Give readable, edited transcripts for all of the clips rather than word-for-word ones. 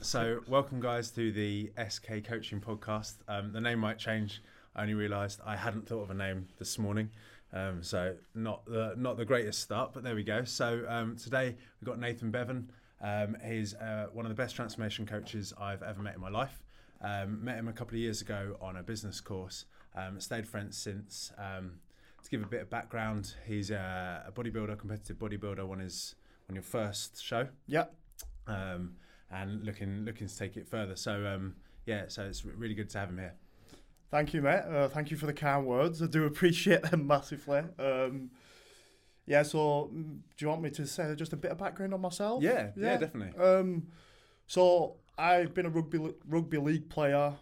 So welcome guys to the SK Coaching Podcast. The name might change. I only realised I hadn't thought of a name this morning. So not the greatest start, but there we go. So today we've got Nathan Bevan. He's one of the best transformation coaches I've ever met in my life. Met him a couple of years ago on a business course. Stayed friends since. To give a bit of background, he's a bodybuilder, competitive bodybuilder. On your first show. Yep. And looking to take it further. So so it's really good to have him here. Thank you, mate. Thank you for the kind words. I do appreciate them massively. So do you want me to say just a bit of background on myself? Yeah, definitely. So I've been a rugby league player.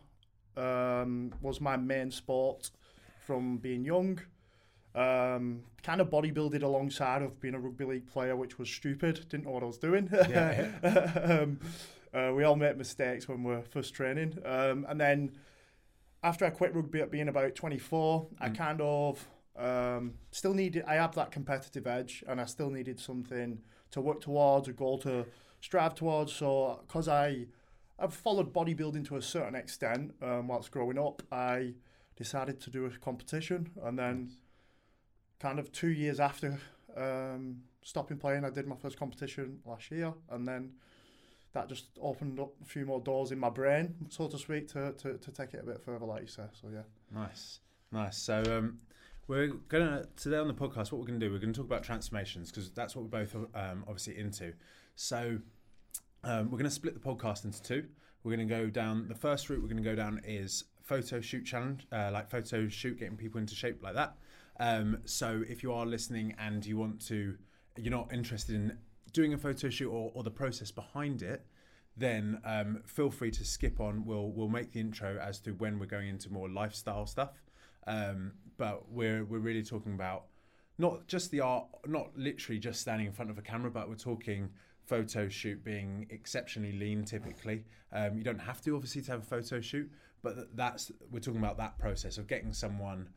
Was my main sport from being young. Kind of bodybuilded alongside of being a rugby league player, which was stupid. Didn't know what I was doing. Yeah. We all make mistakes when we're first training. And then after I quit rugby at being about 24, I kind of still needed, I had that competitive edge and I still needed something to work towards, a goal to strive towards. So because I've followed bodybuilding to a certain extent whilst growing up, I decided to do a competition. And then kind of 2 years after stopping playing, I did my first competition last year, and then that just opened up a few more doors in my brain, so to speak, to take it a bit further, like you say. So yeah, nice. So we're gonna today on the podcast, what we're gonna do, we're gonna talk about transformations because that's what we're both obviously into. So we're gonna split the podcast into two. We're gonna go down the first route. We're gonna go down is photo shoot challenge, like photo shoot, getting people into shape like that. So if you are listening and you want to, you're not interested in doing a photo shoot or the process behind it, then feel free to skip on. We'll make the intro as to when we're going into more lifestyle stuff. But we're really talking about not just the art, not literally just standing in front of a camera, but we're talking photo shoot being exceptionally lean typically. You don't have to obviously to have a photo shoot, but we're talking about that process of getting someone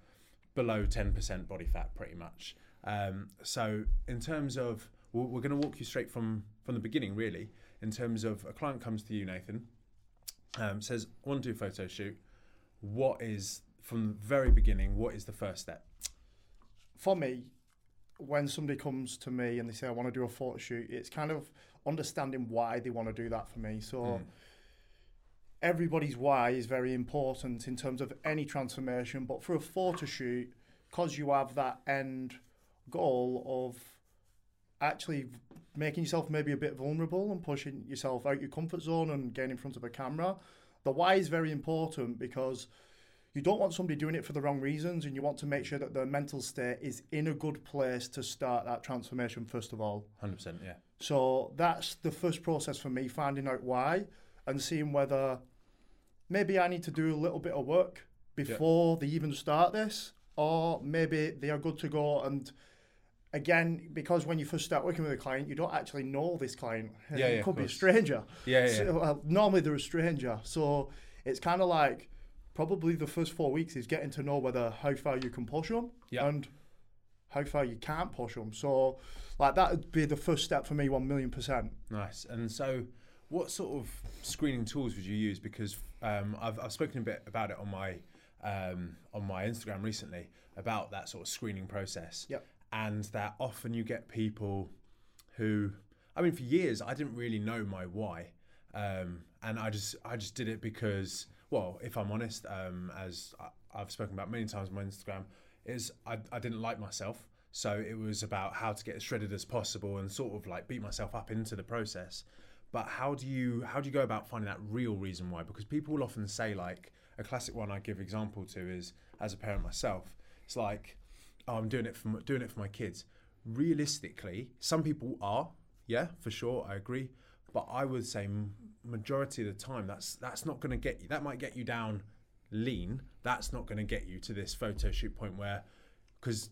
below 10% body fat pretty much. So in terms of, we're going to walk you straight from the beginning really, in terms of a client comes to you, Nathan, says, I want to do a photo shoot. What is, from the very beginning, what is the first step? For me, when somebody comes to me and they say, I want to do a photo shoot, it's kind of understanding why they want to do that for me. So everybody's why is very important in terms of any transformation, but for a photo shoot, because you have that end goal of actually making yourself maybe a bit vulnerable and pushing yourself out your comfort zone and getting in front of a camera, the why is very important because you don't want somebody doing it for the wrong reasons, and you want to make sure that their mental state is in a good place to start that transformation first of all. 100%, yeah. So that's the first process for me, finding out why and seeing whether maybe I need to do a little bit of work before they even start this, or maybe they are good to go. And again, because when you first start working with a client, you don't actually know this client. Yeah, it could be a stranger. Yeah. So, normally they're a stranger. So it's kind of like probably the first 4 weeks is getting to know whether how far you can push them and how far you can't push them. So like that would be the first step for me, 1,000,000%. Nice. And so what sort of screening tools would you use? Because I've spoken a bit about it on my Instagram recently about that sort of screening process. Yep. And that often you get people who, I mean, for years I didn't really know my why, and I just did it because, well, if I'm honest, as I've spoken about many times on my Instagram, is I didn't like myself. So it was about how to get as shredded as possible and sort of like beat myself up into the process. But how do you go about finding that real reason why? Because people will often say, like, a classic one I give example to is, as a parent myself, it's like, oh, I'm doing it for my kids. Realistically, some people are, yeah, for sure, I agree. But I would say majority of the time, that's not going to get you. That might get you down lean. That's not going to get you to this photo shoot point where, because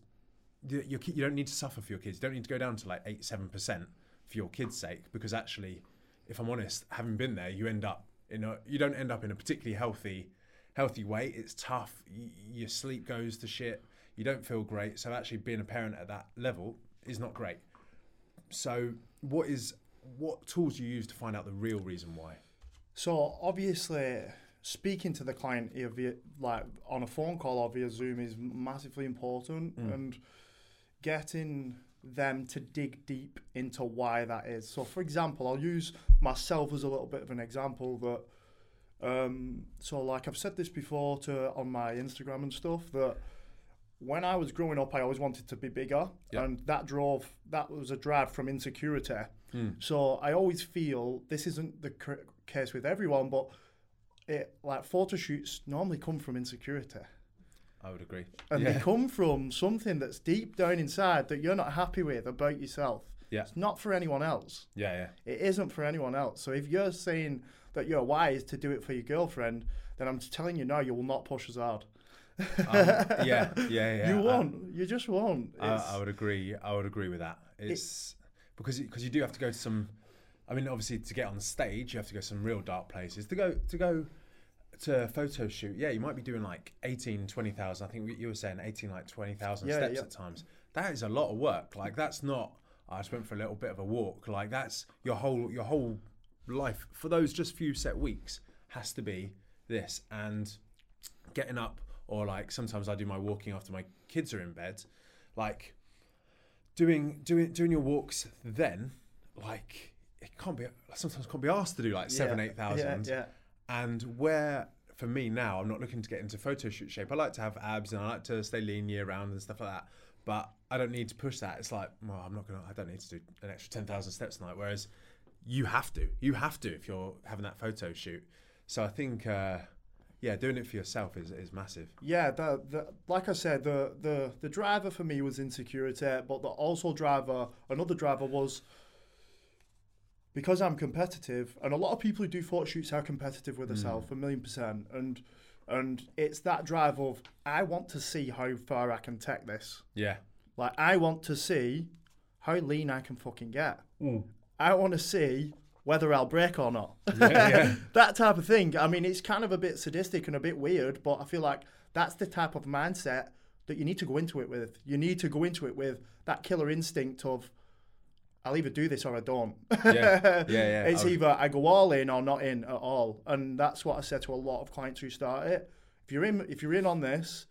you don't need to suffer for your kids. You don't need to go down to like 8-7% for your kids' sake, because actually, if I'm honest, having been there, you don't end up in a particularly healthy way. It's tough. Your sleep goes to shit. You don't feel great. So actually being a parent at that level is not great. So what tools do you use to find out the real reason why? So obviously, speaking to the client via, like on a phone call or via Zoom, is massively important, and getting them to dig deep into why that is. So for example, I'll use myself as a little bit of an example that so like I've said this before on my Instagram and stuff, that when I was growing up I always wanted to be bigger, and that was a drive from insecurity. So I always feel, this isn't the case with everyone, but like photo shoots normally come from insecurity. I would agree. And they come from something that's deep down inside that you're not happy with about yourself. Yeah. It's not for anyone else. It isn't for anyone else. So if you're saying that your why is to do it for your girlfriend, then I'm telling you now, you will not push as hard. You won't. You just won't. I would agree. I would agree with that. Because you do have to go to some, I mean, obviously to get on stage, you have to go to some real dark places. To photo shoot, you might be doing like 18, 20,000. I think you were saying 18, like 20,000 steps at times. That is a lot of work. Like that's not, I just went for a little bit of a walk. Like that's your whole life for those just few set weeks has to be this, and getting up, or like sometimes I do my walking after my kids are in bed, like doing your walks then, like it can't be asked to do like 7,000-8,000. And where, for me now, I'm not looking to get into photo shoot shape. I like to have abs and I like to stay lean year round and stuff like that. But I don't need to push that. It's like, well, I don't need to do an extra 10,000 steps tonight. Whereas you have to if you're having that photo shoot. So I think, doing it for yourself is massive. Yeah, like I said, the driver for me was insecurity, but another driver was, because I'm competitive, and a lot of people who do photo shoots are competitive with themselves, 1,000,000%. And it's that drive of, I want to see how far I can take this. Yeah. Like, I want to see how lean I can fucking get. I want to see whether I'll break or not. That type of thing. I mean, it's kind of a bit sadistic and a bit weird, but I feel like that's the type of mindset that you need to go into it with. You need to go into it with that killer instinct of, I'll either do this or I don't. It's either I go all in or not in at all. And that's what I said to a lot of clients who start it. If you're in on this,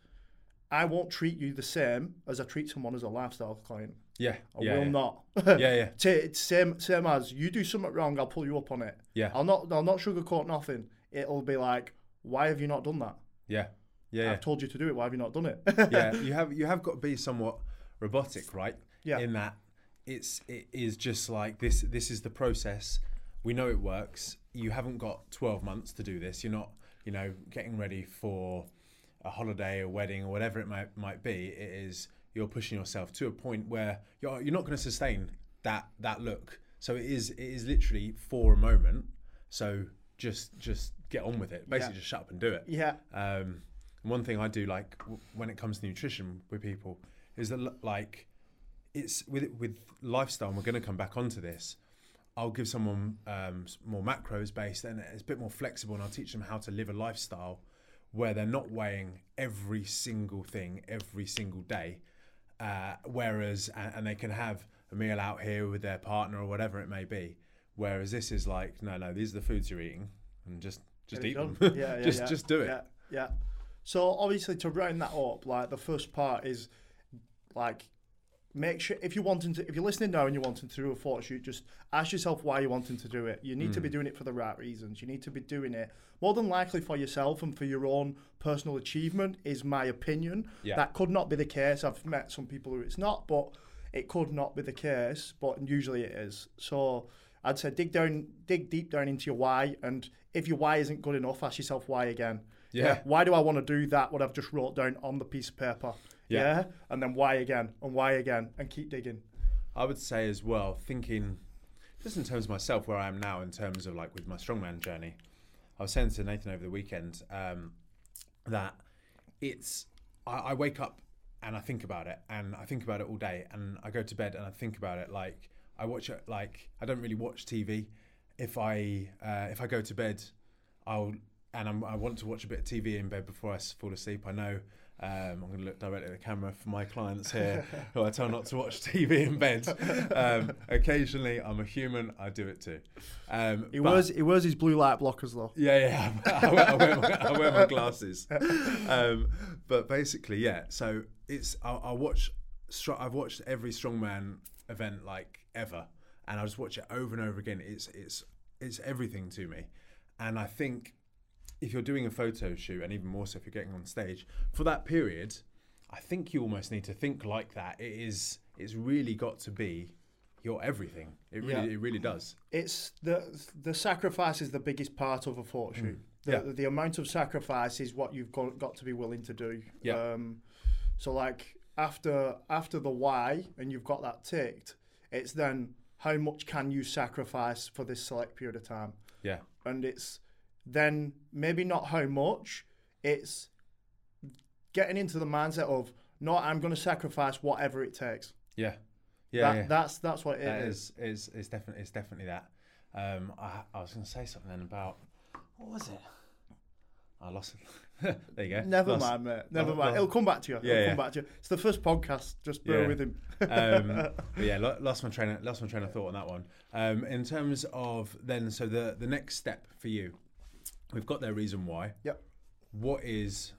I won't treat you the same as I treat someone as a lifestyle client. I will not. It's same as, you do something wrong, I'll pull you up on it. I'll not sugarcoat nothing. It'll be like, why have you not done that? I've told you to do it, why have you not done it? You have got to be somewhat robotic, right? In that it is just like, this is the process, we know it works. You haven't got 12 months to do this. You're not getting ready for a holiday, a wedding, or whatever it might be. It is, you're pushing yourself to a point where you're not going to sustain that look. So it is literally for a moment, so just get on with it, basically. Just shut up and do it. One thing I do, like when it comes to nutrition with people, is that, like, it's with lifestyle, and we're going to come back onto this. I'll give someone more macros based, and it's a bit more flexible, and I'll teach them how to live a lifestyle where they're not weighing every single thing every single day, whereas they can have a meal out here with their partner or whatever it may be, whereas this is like, no, these are the foods you're eating, and just eat them. Just do it. Yeah. So obviously, to round that up, like, the first part is like, make sure, if you're listening now and you're wanting to do a photo shoot, just ask yourself why you're wanting to do it. You need to be doing it for the right reasons. You need to be doing it more than likely for yourself and for your own personal achievement, is my opinion. That could not be the case. I've met some people who it's not, but it could not be the case, but usually it is. So I'd say dig deep down into your why, and if your why isn't good enough, ask yourself why again. Why do I want to do that, what I've just wrote down on the piece of paper? Yeah, and then why again, and keep digging. I would say as well, thinking just in terms of myself, where I am now in terms of, like, with my strongman journey, I was saying to Nathan over the weekend that it's, I wake up and I think about it, and I think about it all day, and I go to bed and I think about it. Like, I watch it, like, I don't really watch TV. If I go to bed, I want to watch a bit of TV in bed before I fall asleep. I know I'm going to look directly at the camera for my clients here who I tell not to watch TV in bed. Occasionally, I'm a human, I do it too. He wears his blue light blockers though. Yeah. I wear my glasses. But basically, yeah. So it's I've watched every strongman event like ever, and I just watch it over and over again. It's everything to me, and I think, if you're doing a photo shoot, and even more so if you're getting on stage, for that period, I think you almost need to think like that. It's really got to be your everything. It really does. It's the sacrifice is the biggest part of a photo shoot. The amount of sacrifice is what you've got to be willing to do. Yeah. So like after the why, and you've got that ticked, it's then how much can you sacrifice for this select period of time? Yeah. And it's then maybe not how much, it's getting into the mindset of, no, I'm going to sacrifice whatever it takes. Yeah. That's what it is. It's definitely that. I was going to say something then about, what was it? I lost it. There you go. Never mind, mate. It'll come back to you. It'll come back to you. It's the first podcast. Just bear with him. Lost my train of thought on that one. In terms of then, so the next step for you, we've got their reason why. Yep. What's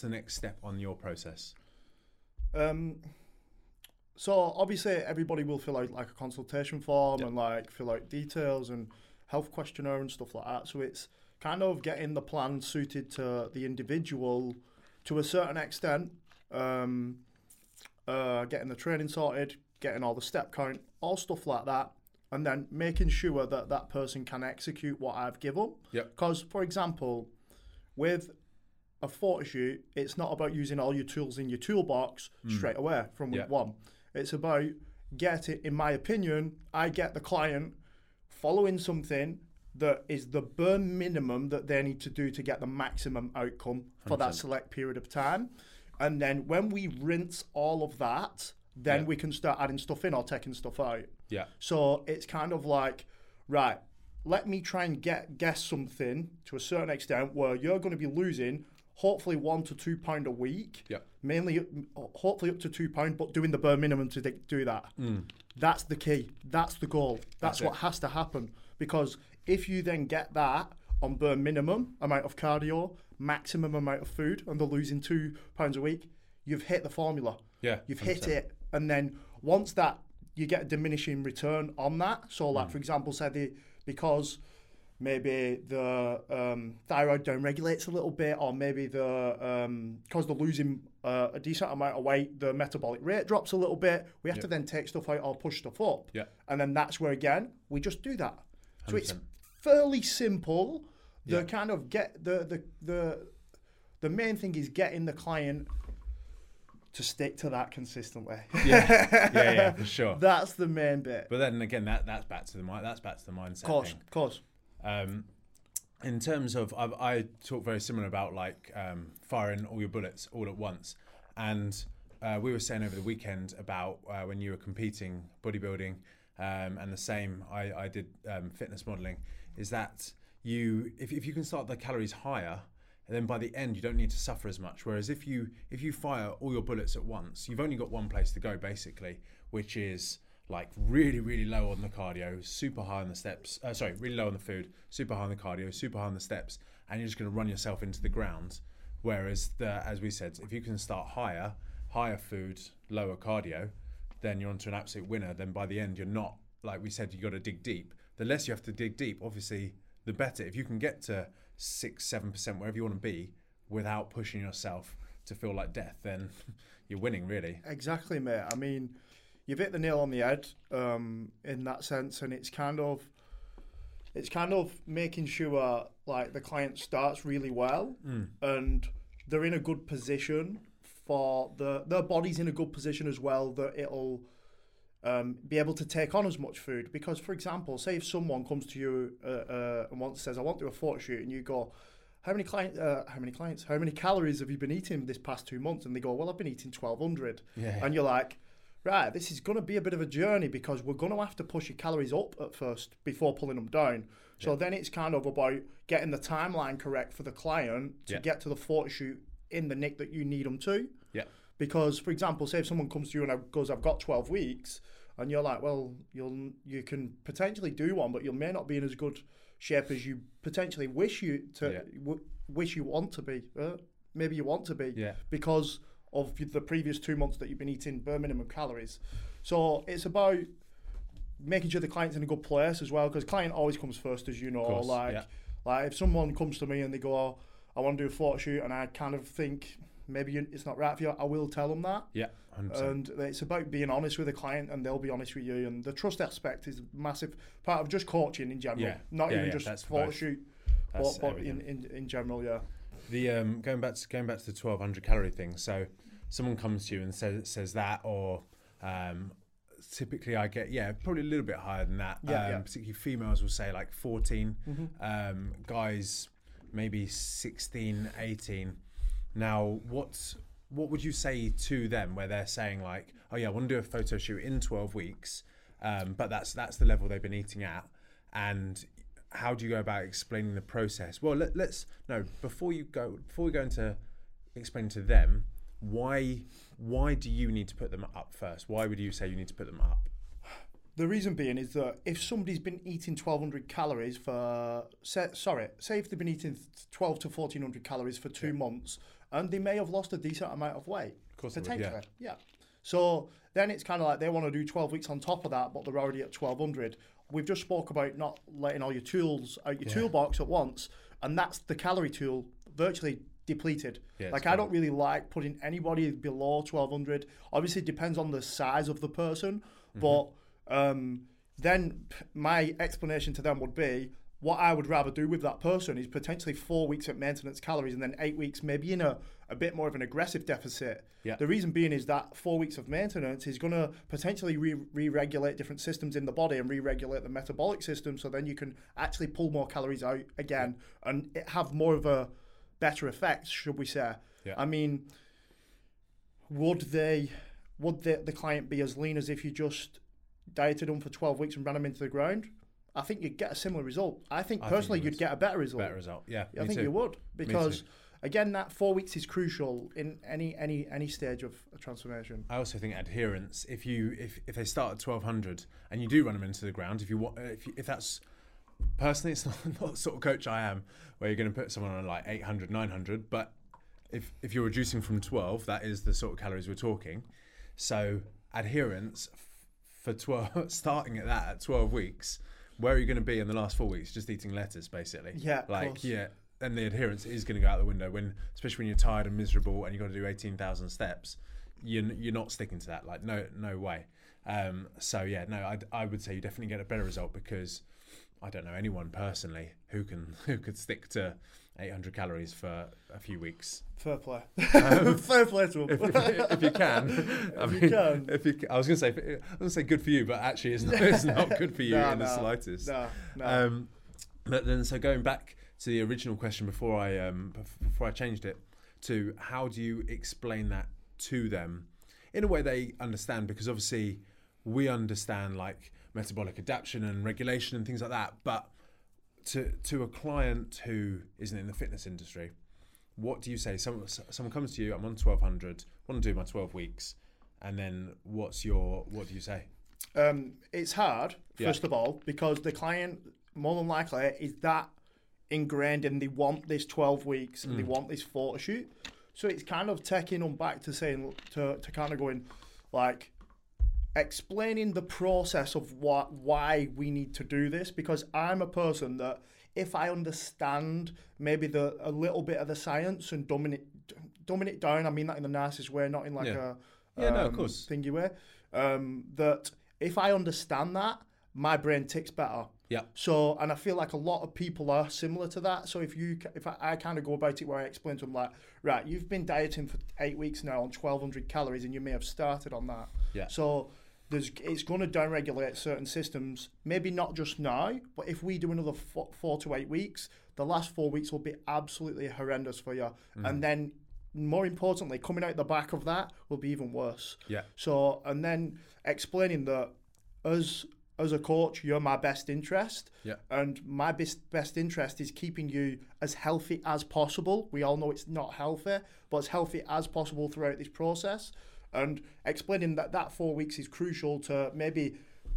the next step on your process? So obviously everybody will fill out like a consultation form and like fill out details and health questionnaire and stuff like that. So it's kind of getting the plan suited to the individual to a certain extent, getting the training sorted, getting all the step count, all stuff like that. And then making sure that that person can execute what I've given. Because, for example, with a photo shoot, it's not about using all your tools in your toolbox straight away from week one. It's about in my opinion, I get the client following something that is the bare minimum that they need to do to get the maximum outcome for 100%. That select period of time. And then when we rinse all of that, then we can start adding stuff in or taking stuff out. Yeah. So it's kind of like, right, let me try and guess something to a certain extent where you're going to be losing hopefully 1 to 2 pound a week. Yeah. Mainly, hopefully up to 2 pound, but doing the bare minimum to do that. That's the key. That's the goal. That's what has to happen. Because if you then get that on bare minimum amount of cardio, maximum amount of food, and they're losing 2 pounds a week, you've hit the formula. Yeah. You've 100%. Hit it. And then once that, you get a diminishing return on that. So like, for example, say because maybe the thyroid downregulates a little bit, or maybe because they're losing a decent amount of weight, the metabolic rate drops a little bit. We have to then take stuff out or push stuff up. Yeah. And then that's where, again, we just do that. 100%. So it's fairly simple. Kind of get the main thing is getting the client to stick to that consistently. Yeah, for sure. That's the main bit. But then again, that's back to the mindset. That's back to the mindset. Of course. In terms of, I talk very similar about like firing all your bullets all at once. And we were saying over the weekend about when you were competing bodybuilding, and the same I did fitness modeling, is that you if you can start the calories higher, and then by the end, you don't need to suffer as much. Whereas if you fire all your bullets at once, you've only got one place to go, basically, which is like really, really low on the cardio, super high on the steps. Really low on the food, super high on the cardio, super high on the steps, and you're just going to run yourself into the ground. Whereas, as we said, if you can start higher food, lower cardio, then you're onto an absolute winner. Then by the end, you're not, like we said, you got to dig deep. The less you have to dig deep, obviously, the better. If you can get to 6-7% wherever you want to be without pushing yourself to feel like death, then you're winning, really. Exactly, mate. I mean, you've hit the nail on the head in that sense, and it's kind of making sure like the client starts really well and they're in a good position for their body's in a good position as well, that it'll be able to take on as much food. Because, for example, say if someone comes to you and says, I want to do a photo shoot, and you go, how many calories have you been eating this past 2 months? And they go, well, I've been eating 1,200. Yeah. And you're like, right, this is going to be a bit of a journey, because we're going to have to push your calories up at first before pulling them down. So then it's kind of about getting the timeline correct for the client to get to the photo shoot in the neck that you need them to. Yeah. Because, for example, say if someone comes to you and goes, I've got 12 weeks, and you're like, well, you can potentially do one, but you may not be in as good shape as you potentially wish you want to be. Maybe you want to be because of the previous 2 months that you've been eating bare minimum calories. So it's about making sure the client's in a good place as well, because client always comes first, as you know. Course, like if someone comes to me and they go, oh, I want to do a photo shoot, and I kind of think maybe it's not right for you, I will tell them that. Yeah, 100%. And it's about being honest with the client, and they'll be honest with you. And the trust aspect is a massive part of just coaching in general, not even just photo shoot, but in general, yeah. The going back to the 1,200 calorie thing. So someone comes to you and says that, or typically I get probably a little bit higher than that. Yeah, particularly females will say like 14, guys maybe 16, 18. Now what would you say to them where they're saying like, oh yeah, I want to do a photo shoot in 12 weeks, but that's the level they've been eating at, and how do you go about explaining the process? Well, before we go into explaining to them, why do you need to put them up first? Why would you say you need to put them up? The reason being is that if somebody's been eating 1,200 calories for, say if they've been eating 1,200 to 1,400 calories for 2 months, and they may have lost a decent amount of weight. Of course they would, yeah. So then it's kind of like they want to do 12 weeks on top of that, but they're already at 1,200. We've just spoke about not letting all your tools out your toolbox at once, and that's the calorie tool virtually depleted. Yeah, I don't really like putting anybody below 1,200. Obviously, it depends on the size of the person, but then my explanation to them would be what I would rather do with that person is potentially 4 weeks at maintenance calories and then 8 weeks maybe in a bit more of an aggressive deficit. Yeah. The reason being is that 4 weeks of maintenance is going to potentially re-regulate different systems in the body and re-regulate the metabolic system, so then you can actually pull more calories out again and it have more of a better effect, should we say. Yeah. I mean, would the client be as lean as if you just dieted them for 12 weeks and ran them into the ground? I think you'd get a similar result. I think personally you'd get a better result. Better result, yeah. I think you would, because again, that 4 weeks is crucial in any stage of a transformation. I also think adherence. If they start at 1,200 and you do run them into the ground, if that's personally, it's not the sort of coach I am where you're going to put someone on like 800, 900. But if you're reducing from 12, that is the sort of calories we're talking. So adherence for 12, starting at that at 12 weeks. Where are you going to be in the last 4 weeks? Just eating lettuce, basically. Yeah, of course. And the adherence is going to go out the window especially when you're tired and miserable and you've got to do 18,000 steps. You're not sticking to that. Like no way. I would say you definitely get a better result, because I don't know anyone personally who could stick to 800 calories for a few weeks. Fair play. Fair play to them. If you can. I mean, you can. I was going to say good for you, but actually it's not good for you in the slightest. No. But then, so going back to the original question before I changed it to how do you explain that to them in a way they understand, because obviously we understand like metabolic adaptation and regulation and things like that, but to a client who isn't in the fitness industry, what do you say? Someone comes to you, I'm on 1,200, want to do my 12 weeks, and then what do you say? It's hard, first of all, because the client more than likely is that ingrained and they want this 12 weeks and they want this photo shoot. So it's kind of taking them back to saying, to kind of going like, explaining the process of why we need to do this, because I'm a person that if I understand maybe a little bit of the science and dumbing it down, I mean that in the nicest way, not in like a thingy way, that if I understand that, my brain ticks better. Yeah. So, and I feel like a lot of people are similar to that. So if I kind of go about it where I explain to them like, right, you've been dieting for 8 weeks now on 1,200 calories and you may have started on that. Yeah. So it's going to downregulate certain systems, maybe not just now, but if we do another 4 to 8 weeks, the last 4 weeks will be absolutely horrendous for you. Mm. And then more importantly, coming out the back of that will be even worse. Yeah. So, and then explaining that as as a coach, you're my best interest. Yeah. And my best interest is keeping you as healthy as possible. We all know it's not healthy, but as healthy as possible throughout this process. And explaining that 4 weeks is crucial to maybe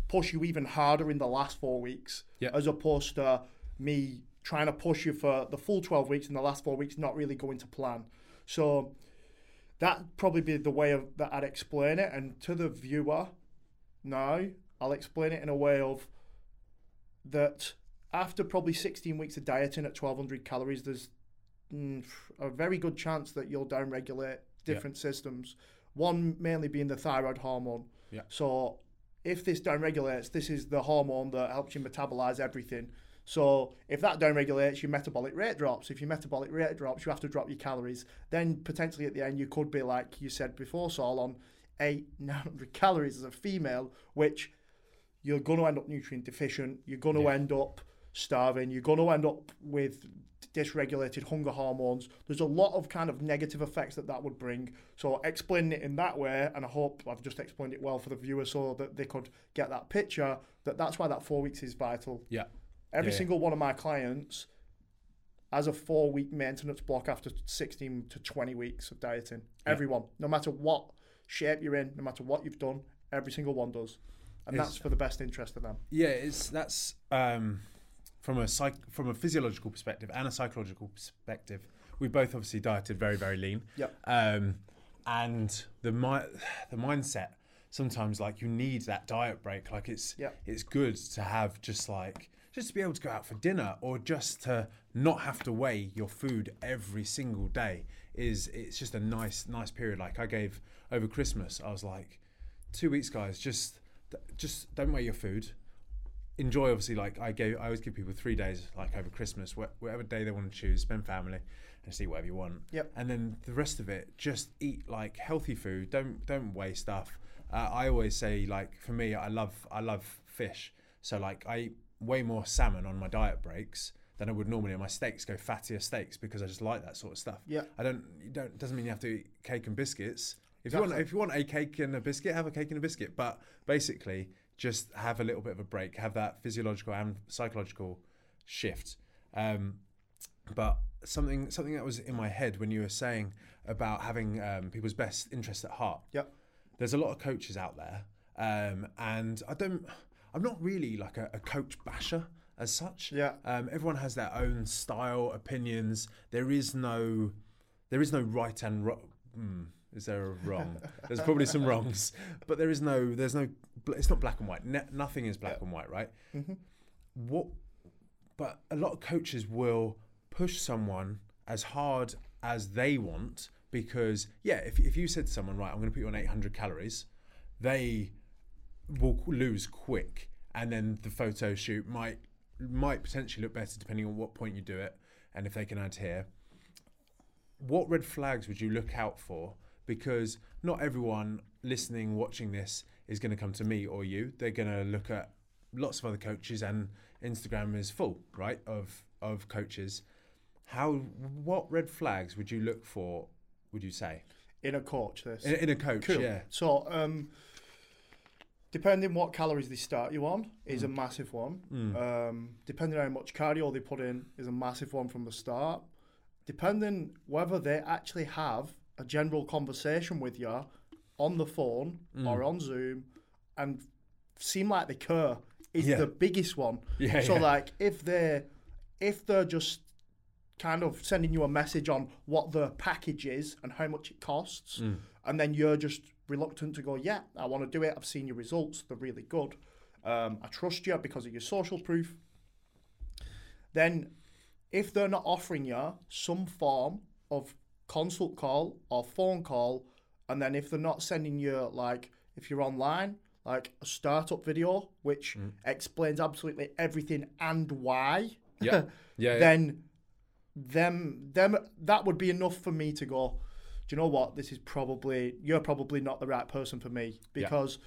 push you even harder in the last 4 weeks, yeah, as opposed to me trying to push you for the full 12 weeks and the last 4 weeks not really going to plan. So that'd probably be the way that I'd explain it. And to the viewer, now I'll explain it in a way of that after probably 16 weeks of dieting at 1,200 calories, there's a very good chance that you'll downregulate different, yeah, systems. One mainly being the thyroid hormone. Yeah. So if this downregulates, this is the hormone that helps you metabolize everything. So if that downregulates, your metabolic rate drops. If your metabolic rate drops, you have to drop your calories. Then potentially at the end, you could be, like you said before, Saul, on 800-900 calories as a female, which you're going to end up nutrient deficient. You're going to, yeah, end up starving. You're going to end up with dysregulated hunger hormones. There's a lot of kind of negative effects that would bring. So explaining it in that way, and I hope I've just explained it well for the viewer so that they could get that picture, that's why that 4 weeks is vital. Yeah. Every, yeah, single one of my clients has a 4-week maintenance block after 16 to 20 weeks of dieting. Yeah. Everyone, no matter what shape you're in, no matter what you've done, every single one does. And that's for the best interest of them. Yeah, that's from a physiological perspective and a psychological perspective. We both obviously dieted very, very lean. Yeah. And the mindset sometimes, like, you need that diet break. Like, it's good to have just to be able to go out for dinner, or just to not have to weigh your food every single day. It's just a nice period. Like, I gave over Christmas, I was like, 2 weeks, guys, just don't weigh your food. Enjoy, obviously, like I always give people 3 days, like over Christmas, whatever day they want to choose, spend family and see whatever you want. Yep. And then the rest of it, just eat like healthy food. Don't weigh stuff. I always say, like, for me, I love fish. So, like, I eat way more salmon on my diet breaks than I would normally, and my steaks go fattier steaks because I just like that sort of stuff. Yeah. Doesn't mean you have to eat cake and biscuits. If you want a cake and a biscuit, have a cake and a biscuit. But basically, just have a little bit of a break, have that physiological and psychological shift. But something that was in my head when you were saying about having people's best interests at heart. Yep. There's a lot of coaches out there, and I'm not really like a coach basher as such. Yeah. Everyone has their own style, opinions. There is no right and wrong. Is there a wrong? There's probably some wrongs, but there's no. It's not black and white. Nothing is black, yeah, and white, right? Mm-hmm. But a lot of coaches will push someone as hard as they want because, yeah, if you said to someone, right, I'm going to put you on 800 calories, they will lose quick, and then the photo shoot might potentially look better depending on what point you do it and if they can adhere. What red flags would you look out for? Because not everyone listening, watching this is going to come to me or you. They're going to look at lots of other coaches, and Instagram is full, right, of coaches. What red flags would you look for, would you say? In a coach, this. In a coach, cool. Yeah. So, depending what calories they start you on is a massive one. Depending on how much cardio they put in is a massive one from the start. Depending whether they actually have a general conversation with you on the phone or on Zoom and seem like they care is, yeah, the biggest one. Yeah, so, yeah, like, if they're just kind of sending you a message on what the package is and how much it costs, and then you're just reluctant to go, yeah, I want to do it. I've seen your results. They're really good. I trust you because of your social proof. Then if they're not offering you some form of consult call or phone call, and then if they're not sending you, like, if you're online, like a startup video, which explains absolutely everything and why, yeah, yeah, then them that would be enough for me to go, do you know what, this is probably, you're probably not the right person for me, because,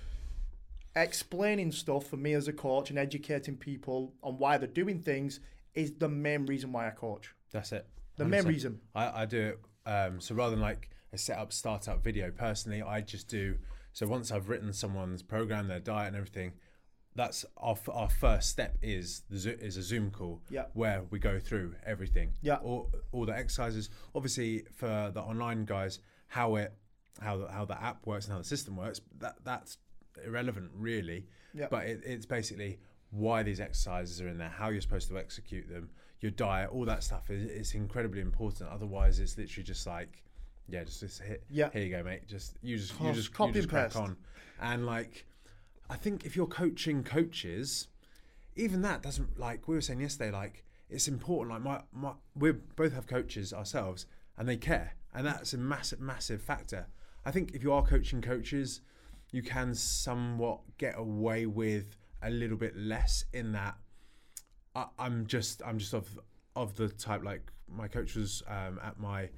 yeah, explaining stuff for me as a coach and educating people on why they're doing things is the main reason why I coach. That's it. The 100%. Main reason. I do it. So rather than like a setup, startup video, personally, I just do. So once I've written someone's program, their diet and everything, that's our first step is a Zoom call, yeah, where we go through everything, yeah, all the exercises. Obviously, for the online guys, how the app works and how the system works, that's irrelevant really. Yeah. But it's basically why these exercises are in there, how you're supposed to execute them, your diet, all that stuff. It's incredibly important. Otherwise, it's literally just like, yeah, just hit. Yeah. Here you go, mate. You just copy and paste on. And like, I think if you're coaching coaches, even that doesn't, like we were saying yesterday, like it's important. Like we both have coaches ourselves, and they care, and that's a massive factor. I think if you are coaching coaches, you can somewhat get away with a little bit less in that. I'm just of the type, like my coach was at my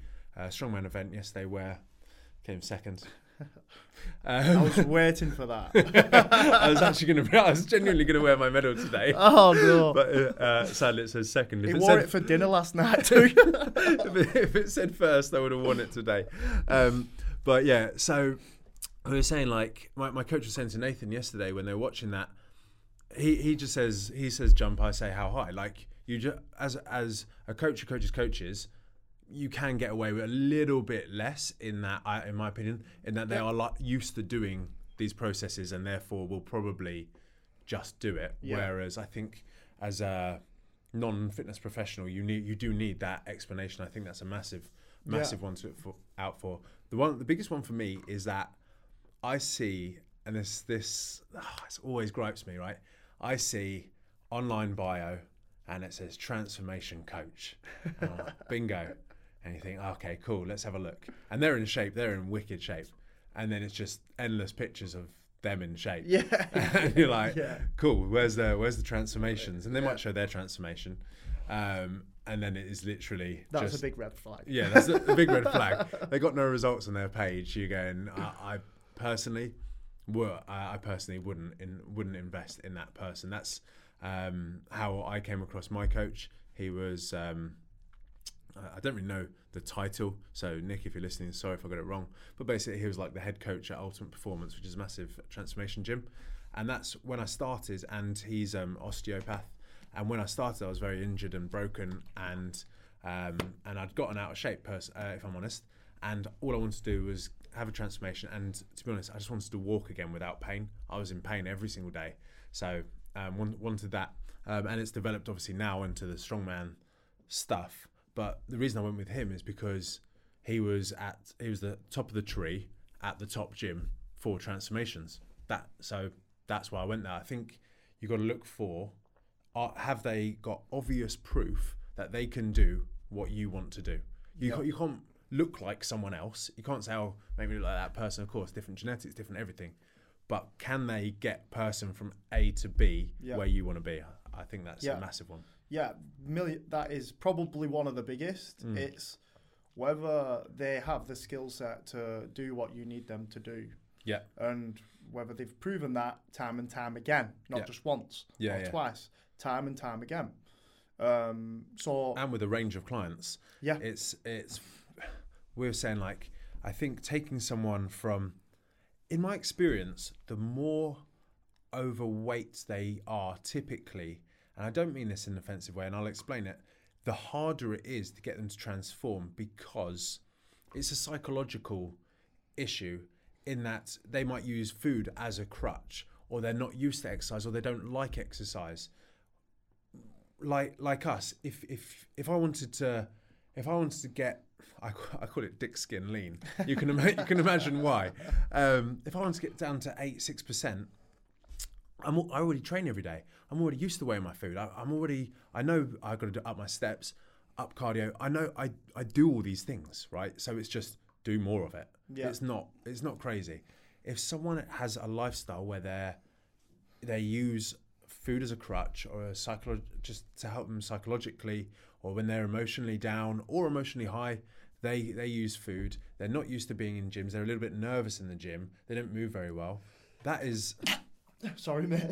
strongman event yesterday where came second. I was waiting for that. I was genuinely going to wear my medal today. Oh no! But sadly, it says second. He wore it for dinner last night too. If it said first, I would have worn it today. But yeah, so I was saying, like my coach was saying to Nathan yesterday when they were watching that, he just says jump, I say how high. Like you just, as a coach who coaches coaches, you can get away with a little bit less in that, in my opinion, in that they are like used to doing these processes and therefore will probably just do it. Yeah. Whereas I think as a non-fitness professional, you do need that explanation. I think that's a massive one to out for. The biggest one for me is that I see, and it's always gripes me, right? I see online bio and it says transformation coach. Bingo. And you think, okay, cool, let's have a look. And they're in shape, they're in wicked shape. And then it's just endless pictures of them in shape. Yeah. And you're like, cool, where's the transformations? And they might show their transformation. And then it is literally that's just a big red flag. Yeah, that's a big red flag. They got no results on their page. You're going, I personally wouldn't invest in that person. That's how I came across my coach. He was... I don't really know the title, so Nick, if you're listening, sorry if I got it wrong, but basically he was like the head coach at Ultimate Performance, which is a massive transformation gym, and that's when I started. And he's osteopath, and when I started I was very injured and broken, and I'd gotten out of shape, if I'm honest, and all I wanted to do was have a transformation, and to be honest I just wanted to walk again without pain. I was in pain every single day, so wanted that, and it's developed obviously now into the strongman stuff. But the reason I went with him is because he was the top of the tree at the top gym for transformations. So that's why I went there. I think you got to look for, have they got obvious proof that they can do what you want to do? You can't look like someone else. You can't say, oh, maybe look like that person. Of course, different genetics, different everything. But can they get person from A to B where you want to be? I think that's a massive one. Yeah, that is probably one of the biggest. Mm. It's whether they have the skill set to do what you need them to do. Yeah. And whether they've proven that time and time again, not just once or twice, time and time again. And with a range of clients. Yeah. It's we were saying, like, I think taking someone from, in my experience, the more overweight they are typically, and I don't mean this in an offensive way, and I'll explain it, the harder it is to get them to transform, because it's a psychological issue in that they might use food as a crutch, or they're not used to exercise, or they don't like exercise. Like us, if I wanted to get, I call it dick skin lean. You can imagine why. If I wanted to get down to 6%, I already train every day. I'm already used to weighing my food. I know I've got to up my steps, up cardio. I know I do all these things, right? So it's just do more of it. Yeah. It's not crazy. If someone has a lifestyle where they use food as a crutch or just to help them psychologically, or when they're emotionally down or emotionally high, they use food. They're not used to being in gyms. They're a little bit nervous in the gym. They don't move very well. That is... Sorry, mate.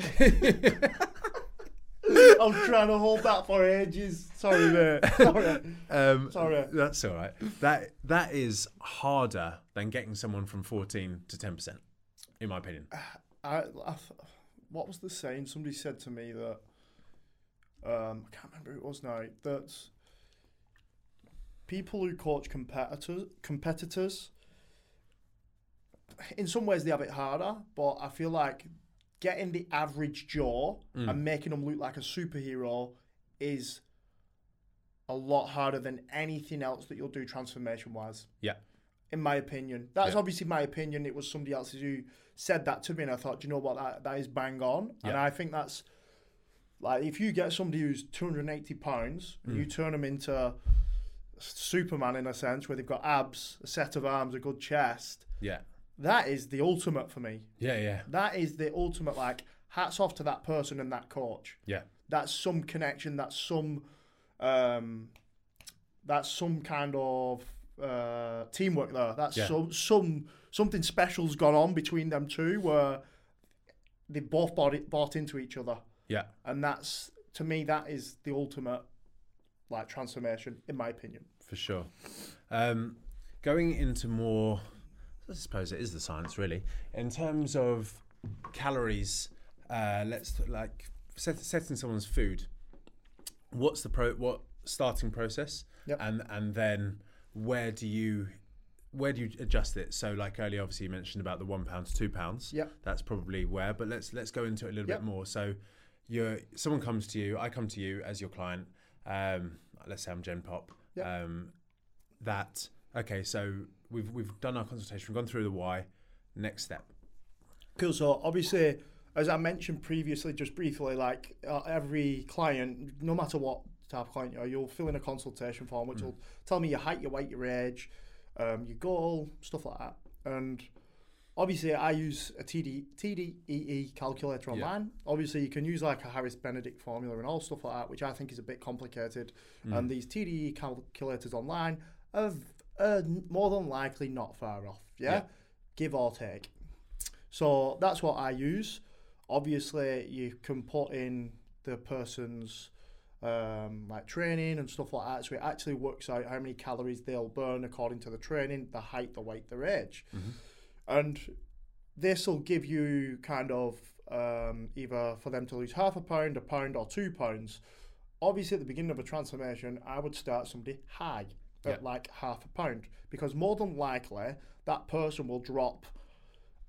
I'm trying to hold that for ages. Sorry, mate. Sorry. That's all right. That is harder than getting someone from 14 to 10%, in my opinion. what was the saying? Somebody said to me that, I can't remember who it was now, that people who coach competitors, in some ways they have it harder, but I feel like getting the average Joe and making them look like a superhero is a lot harder than anything else that you'll do transformation-wise. Yeah. In my opinion. That's obviously my opinion. It was somebody else who said that to me, and I thought, do you know what, that is bang on. Yeah. And I think that's, like, if you get somebody who's 280 pounds, and you turn them into Superman, in a sense, where they've got abs, a set of arms, a good chest. Yeah. That is the ultimate for me. Yeah, yeah. That is the ultimate, like, hats off to that person and that coach. Yeah. That's some connection, that's some kind of teamwork there. That's something special's gone on between them two where they both bought into each other. Yeah. And that's, to me, that is the ultimate, like, transformation, in my opinion. For sure. Going into more, I suppose it is the science, really. In terms of calories, setting someone's food, what's the starting process? Yep. And then where do you adjust it? So, like, earlier, obviously you mentioned about the 1 pound to 2 pounds. Yeah. That's probably where, but let's go into it a little bit more. So someone comes to you, I come to you as your client. Let's say I'm Gen Pop. Yep. So we've done our consultation, we've gone through the why. Next step. Cool. So obviously, as I mentioned previously, just briefly, like, every client, no matter what type of client you are, you'll fill in a consultation form which will tell me your height, your weight, your age, your goal, stuff like that. And obviously, I use a TDEE calculator online. Obviously, you can use, like, a Harris-Benedict formula and all stuff like that, which I think is a bit complicated. And these TDEE calculators online are more than likely not far off, give or take. So that's what I use. Obviously, you can put in the person's training and stuff like that, so it actually works out how many calories they'll burn according to the training, the height, the weight, their age. And this will give you kind of either for them to lose half a pound, or 2 pounds. Obviously, at the beginning of a transformation, I would start somebody high at like half a pound, because more than likely that person will drop.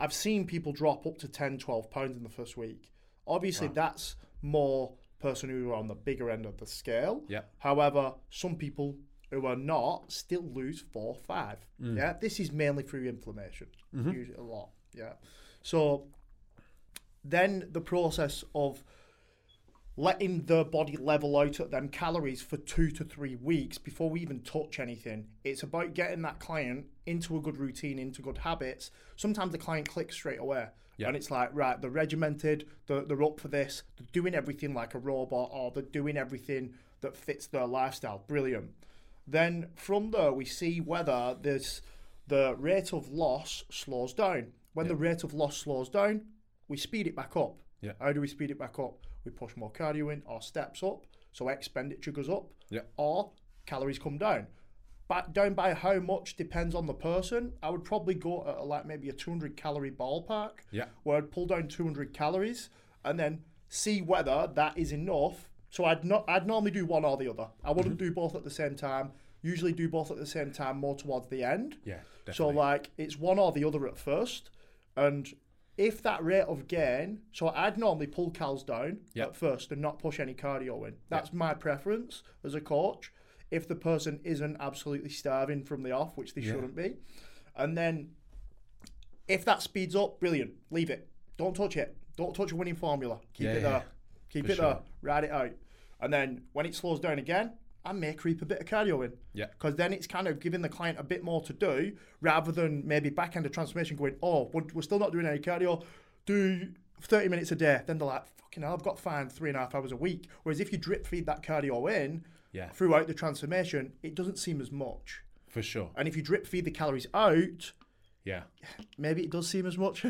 I've seen people drop up to 10, 12 pounds in the first week. Obviously, that's more person who are on the bigger end of the scale. Yeah. However, some people who are not still lose 4, 5. Yeah. This is mainly through inflammation. Use it a lot. Yeah. So then the process of letting the body level out at them calories for 2 to 3 weeks before we even touch anything. It's about getting that client into a good routine, into good habits. Sometimes the client clicks straight away. Yeah. And it's like, right, they're regimented, they're up for this, they're doing everything like a robot, or they're doing everything that fits their lifestyle. Brilliant. Then from there, we see whether the rate of loss slows down. When the rate of loss slows down, we speed it back up. Yeah. How do we speed it back up? We push more cardio in, or steps up, so expenditure goes up, or calories come down. Back down by how much depends on the person. I would probably go at maybe a 200 calorie ballpark, where I'd pull down 200 calories and then see whether that is enough. So I'd normally do one or the other. I wouldn't do both at the same time. Usually do both at the same time more towards the end. Yeah, definitely. So, like, it's one or the other at first, and if that rate of gain, so I'd normally pull cals down at first and not push any cardio in. That's my preference as a coach, if the person isn't absolutely starving from the off, which they shouldn't be. And then if that speeds up, brilliant, leave it. Don't touch it. Don't touch a winning formula. Keep it there. Keep it there. Ride it out. And then when it slows down again, I may creep a bit of cardio in. Yeah. Because then it's kind of giving the client a bit more to do, rather than maybe back end of transformation going, oh, we're still not doing any cardio, do 30 minutes a day. Then they're like, fucking hell, I've got to find 3.5 hours a week. Whereas if you drip feed that cardio in throughout the transformation, it doesn't seem as much. For sure. And if you drip feed the calories out, maybe it does seem as much.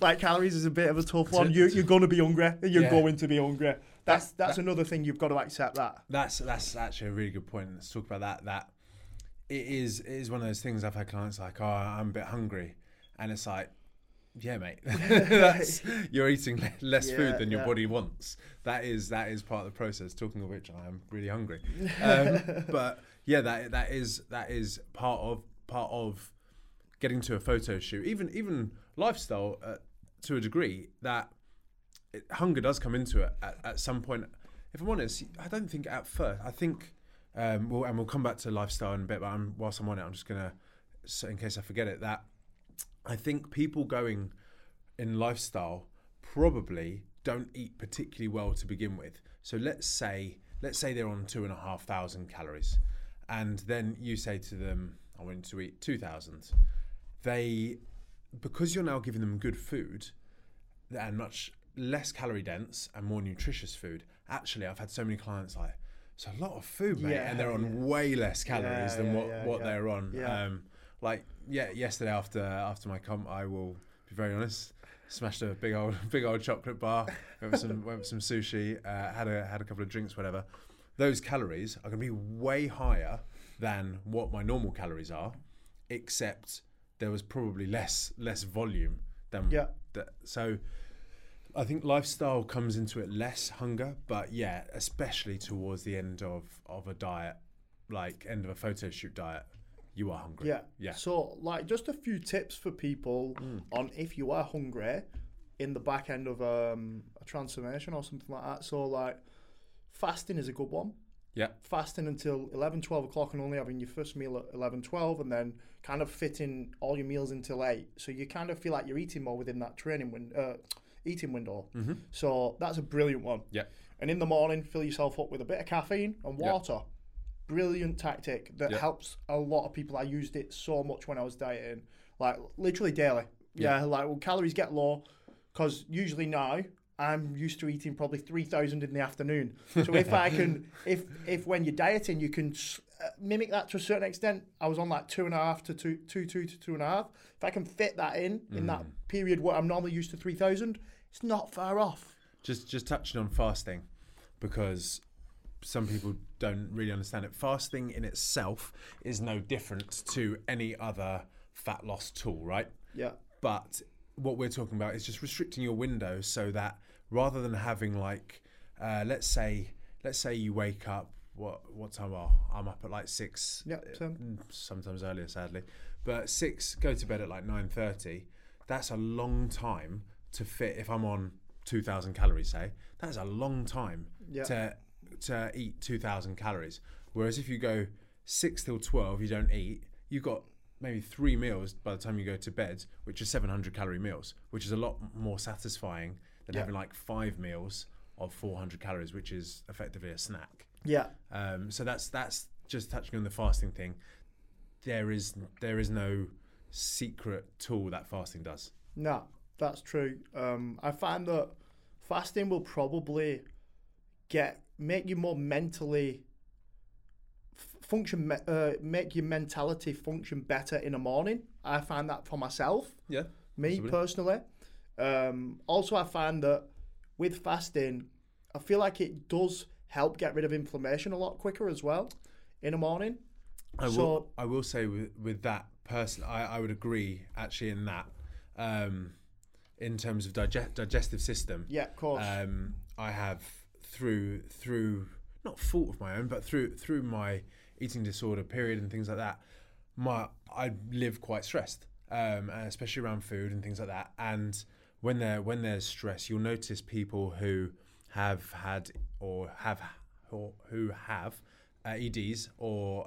Like, calories is a bit of a tough one. You're going to be hungry. You're going to be hungry. That's another thing you've got to accept. That's actually a really good point. Let's talk about that. That it is one of those things. I've had clients like, oh, I'm a bit hungry, and it's like, Yeah, mate. You're eating less food than your body wants. That is part of the process. Talking of which, I am really hungry. But yeah, that is part of getting to a photo shoot, even lifestyle to a degree. Hunger does come into it at some point. If I'm honest, I don't think at first. I think, we'll come back to lifestyle in a bit. But whilst I'm on it, I'm just gonna, in case I forget it, that I think people going in lifestyle probably don't eat particularly well to begin with. So let's say they're on 2,500 calories, and then you say to them, "I want to eat 2,000." Because you're now giving them good food and much less calorie dense and more nutritious food. Actually, I've had so many clients like, "It's a lot of food, mate," and they're on way less calories than what they're on. Yeah. Yesterday after my comp, I will be very honest, smashed a big old chocolate bar, went with some sushi, had a couple of drinks, whatever. Those calories are going to be way higher than what my normal calories are, except there was probably less volume than that. So I think lifestyle comes into it less, hunger, but yeah, especially towards the end of a diet, like end of a photo shoot diet. You are hungry. Yeah. So, just a few tips for people on if you are hungry in the back end of a transformation or something like that. So, fasting is a good one. Yeah. Fasting until 11, 12 o'clock and only having your first meal at 11, 12 and then kind of fitting all your meals until 8. So, you kind of feel like you're eating more within that eating window. Mm-hmm. So, that's a brilliant one. Yeah. And in the morning, fill yourself up with a bit of caffeine and water. Yeah. Brilliant tactic that helps a lot of people. I used it so much when I was dieting, literally daily. Yeah, calories get low because usually now I'm used to eating probably 3,000 in the afternoon. So if I can, if when you're dieting, you can mimic that to a certain extent. I was on 2.5 to 2.5. If I can fit that in that period where I'm normally used to 3,000, it's not far off. Just touching on fasting because some people don't really understand it. Fasting in itself is no different to any other fat loss tool, right? Yeah. But what we're talking about is just restricting your window so that rather than having let's say you wake up, what time? Well, I'm up at 6. Yeah. Sometimes earlier, sadly. But 6, go to bed at 9:30. That's a long time to fit. If I'm on 2,000 calories, say, that's a long time to eat 2,000 calories. Whereas if you go 6 till 12, you don't eat, you've got maybe 3 meals by the time you go to bed, which are 700 calorie meals, which is a lot more satisfying than having 5 meals of 400 calories, which is effectively a snack. Yeah. So that's just touching on the fasting thing. There is no secret tool that fasting does. No, that's true. I find that fasting will probably make you more mentally function, make your mentality function better in the morning. I find that for myself. Yeah. Me absolutely. Personally. Also, I find that with fasting, I feel like it does help get rid of inflammation a lot quicker as well in the morning. I will say with that person, I would agree actually in that, in terms of digestive system. Yeah, of course. I have, through not fault of my own, but through my eating disorder period and things like that, I live quite stressed, especially around food and things like that. And when there's stress, you'll notice people who have had or who have EDs or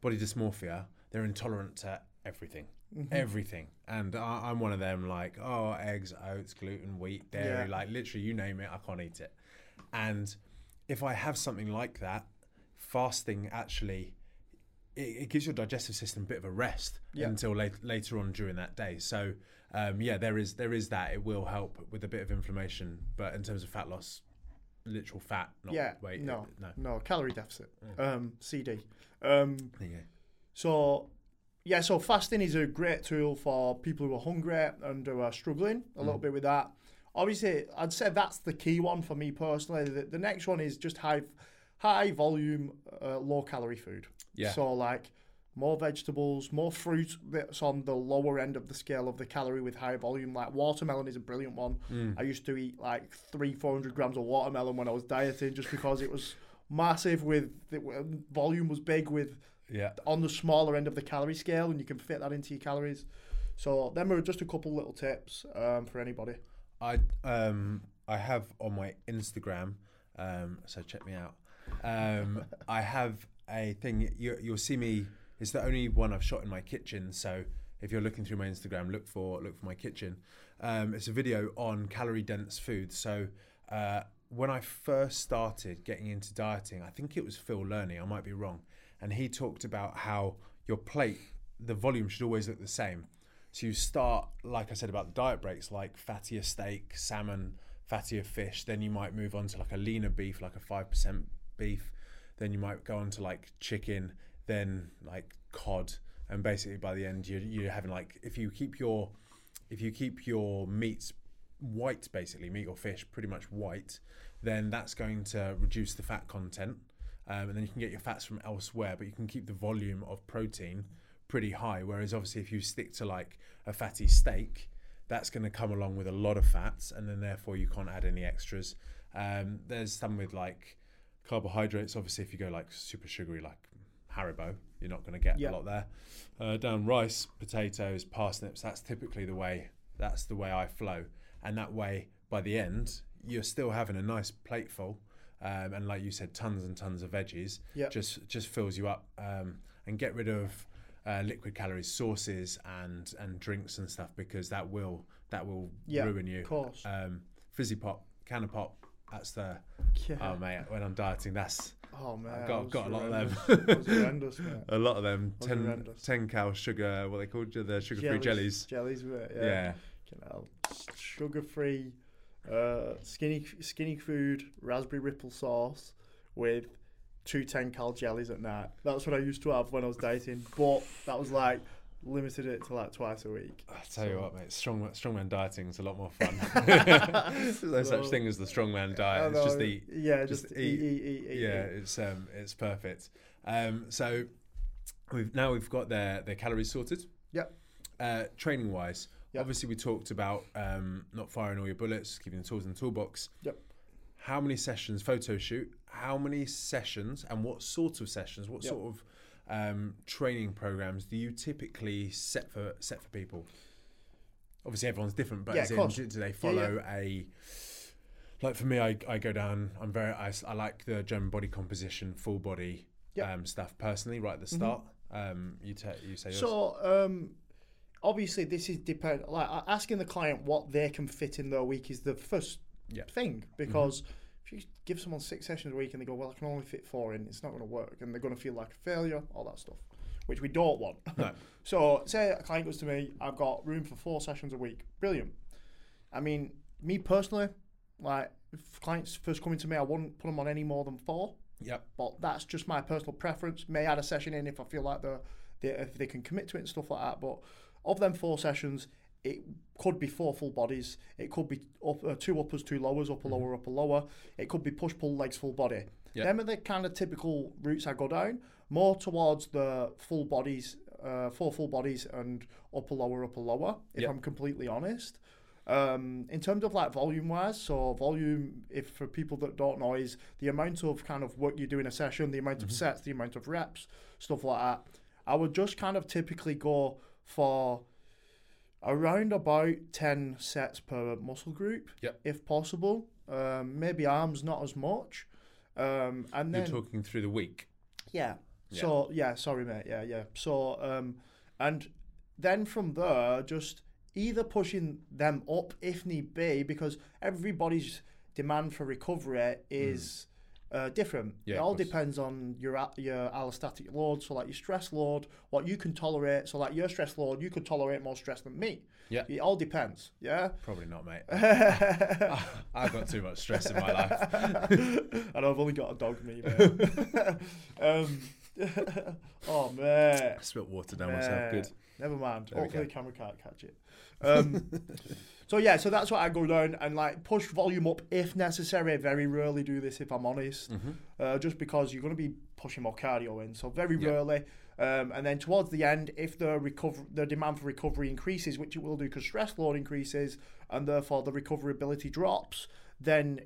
body dysmorphia, they're intolerant to everything. Mm-hmm. Everything. And I'm one of them, eggs, oats, gluten, wheat, dairy, literally you name it, I can't eat it. And if I have something like that, fasting actually, it gives your digestive system a bit of a rest until later on during that day. So there is that. It will help with a bit of inflammation, but in terms of fat loss, literal fat, not weight. No, calorie deficit, CD. There you go. So... yeah, so fasting is a great tool for people who are hungry and who are struggling a little bit with that. Obviously, I'd say that's the key one for me personally. The next one is just high volume, low calorie food. Yeah. So more vegetables, more fruit that's on the lower end of the scale of the calorie with high volume. Like watermelon is a brilliant one. I used to eat like 400 grams of watermelon when I was dieting just because it was massive with, volume was big with on the smaller end of the calorie scale, and you can fit that into your calories. So them are just a couple little tips for anybody. I have on my Instagram, so check me out. I have a thing, you'll see me, it's the only one I've shot in my kitchen, so if you're looking through my Instagram, look for my kitchen. It's a video on calorie dense food. So when I first started getting into dieting, I think it was Phil Learney, I might be wrong, and he talked about how your plate, the volume should always look the same. So you start, like I said about the diet breaks, like fattier steak, salmon, fattier fish, then you might move on to like a leaner beef, like a 5% beef, then you might go on to like chicken, then like cod, and basically by the end you're having like, if you keep your meats white, basically meat or fish pretty much white, then that's going to reduce the fat content, and then you can get your fats from elsewhere, but you can keep the volume of protein pretty high. Whereas obviously if you stick to like a fatty steak, that's going to come along with a lot of fats, and then therefore you can't add any extras. There's some with like carbohydrates. Obviously if you go like super sugary, like Haribo, you're not going to get a lot there. Down rice, potatoes, parsnips, that's typically the way I flow. And that way, by the end, you're still having a nice plateful, and like you said, tons and tons of veggies. Just fills you up, and get rid of liquid calories, sauces, and drinks and stuff, because that will ruin you. Of course. Fizzy pop, can of pop. That's the oh mate. When I'm dieting, that's I've got a lot of them. That was horrendous, mate. A lot of them. 10 cal sugar. What they called the sugar-free jellies. Jellies were sugar-free, skinny food, raspberry ripple sauce with 2 10 cal jellies at night. That's what I used to have when I was dieting, but that was like limited it to like twice a week. I tell you what, mate, strongman dieting is a lot more fun. There's no such thing as the strongman diet. It's just eat. Yeah, just eat. Yeah, it's perfect. So we've got their calories sorted. Yep. Training wise. Yep. Obviously, we talked about not firing all your bullets, keeping the tools in the toolbox. Yep. How many sessions, photo shoot, how many sessions and what sort of sessions, what sort of training programs do you typically set for people? Obviously, everyone's different, but as in, do they follow a... Like for me, I go down, I like the German body composition, full body stuff personally right at the start. Mm-hmm. You say yours. So... obviously, this is depend. Like asking the client what they can fit in their week is the first thing, because if you give someone 6 sessions a week and they go, "Well, I can only fit 4 in," it's not going to work, and they're going to feel like a failure, all that stuff, which we don't want. No. So, say a client goes to me, "I've got room for 4 sessions a week." Brilliant. I mean, me personally, like if clients first coming to me, I wouldn't put them on any more than 4. Yep. But that's just my personal preference. May add a session in if I feel like if they can commit to it and stuff like that, but. Of them 4 sessions, it could be 4 full bodies. It could be 2 uppers, 2 lowers, upper lower, upper lower. It could be push pull legs full body. Yep. Them are the kind of typical routes I go down. More towards the full bodies, 4 full bodies and upper lower, upper lower. If I'm completely honest, in terms of like volume wise, so volume, if for people that don't know, is the amount of kind of work you do in a session, the amount of sets, the amount of reps, stuff like that. I would just kind of typically go for around about 10 sets per muscle group, if possible. Maybe arms, not as much. And then you're talking through the week. Yeah. So sorry, mate. Yeah. So and then from there, just either pushing them up if need be, because everybody's demand for recovery is different. It all depends on your allostatic load, so like your stress load, what you can tolerate. So like your stress load, you could tolerate more stress than me. It all depends. Probably not, mate. I've got too much stress in my life. And I've only got a dog, me. Oh, man. I spilt water down myself. Good. Never mind. Hopefully the camera can't catch it. So that's what I go down and like push volume up if necessary. I very rarely do this if I'm honest, just because you're going to be pushing more cardio in. So very rarely. And then towards the end, if the demand for recovery increases, which it will do because stress load increases and therefore the recoverability drops, then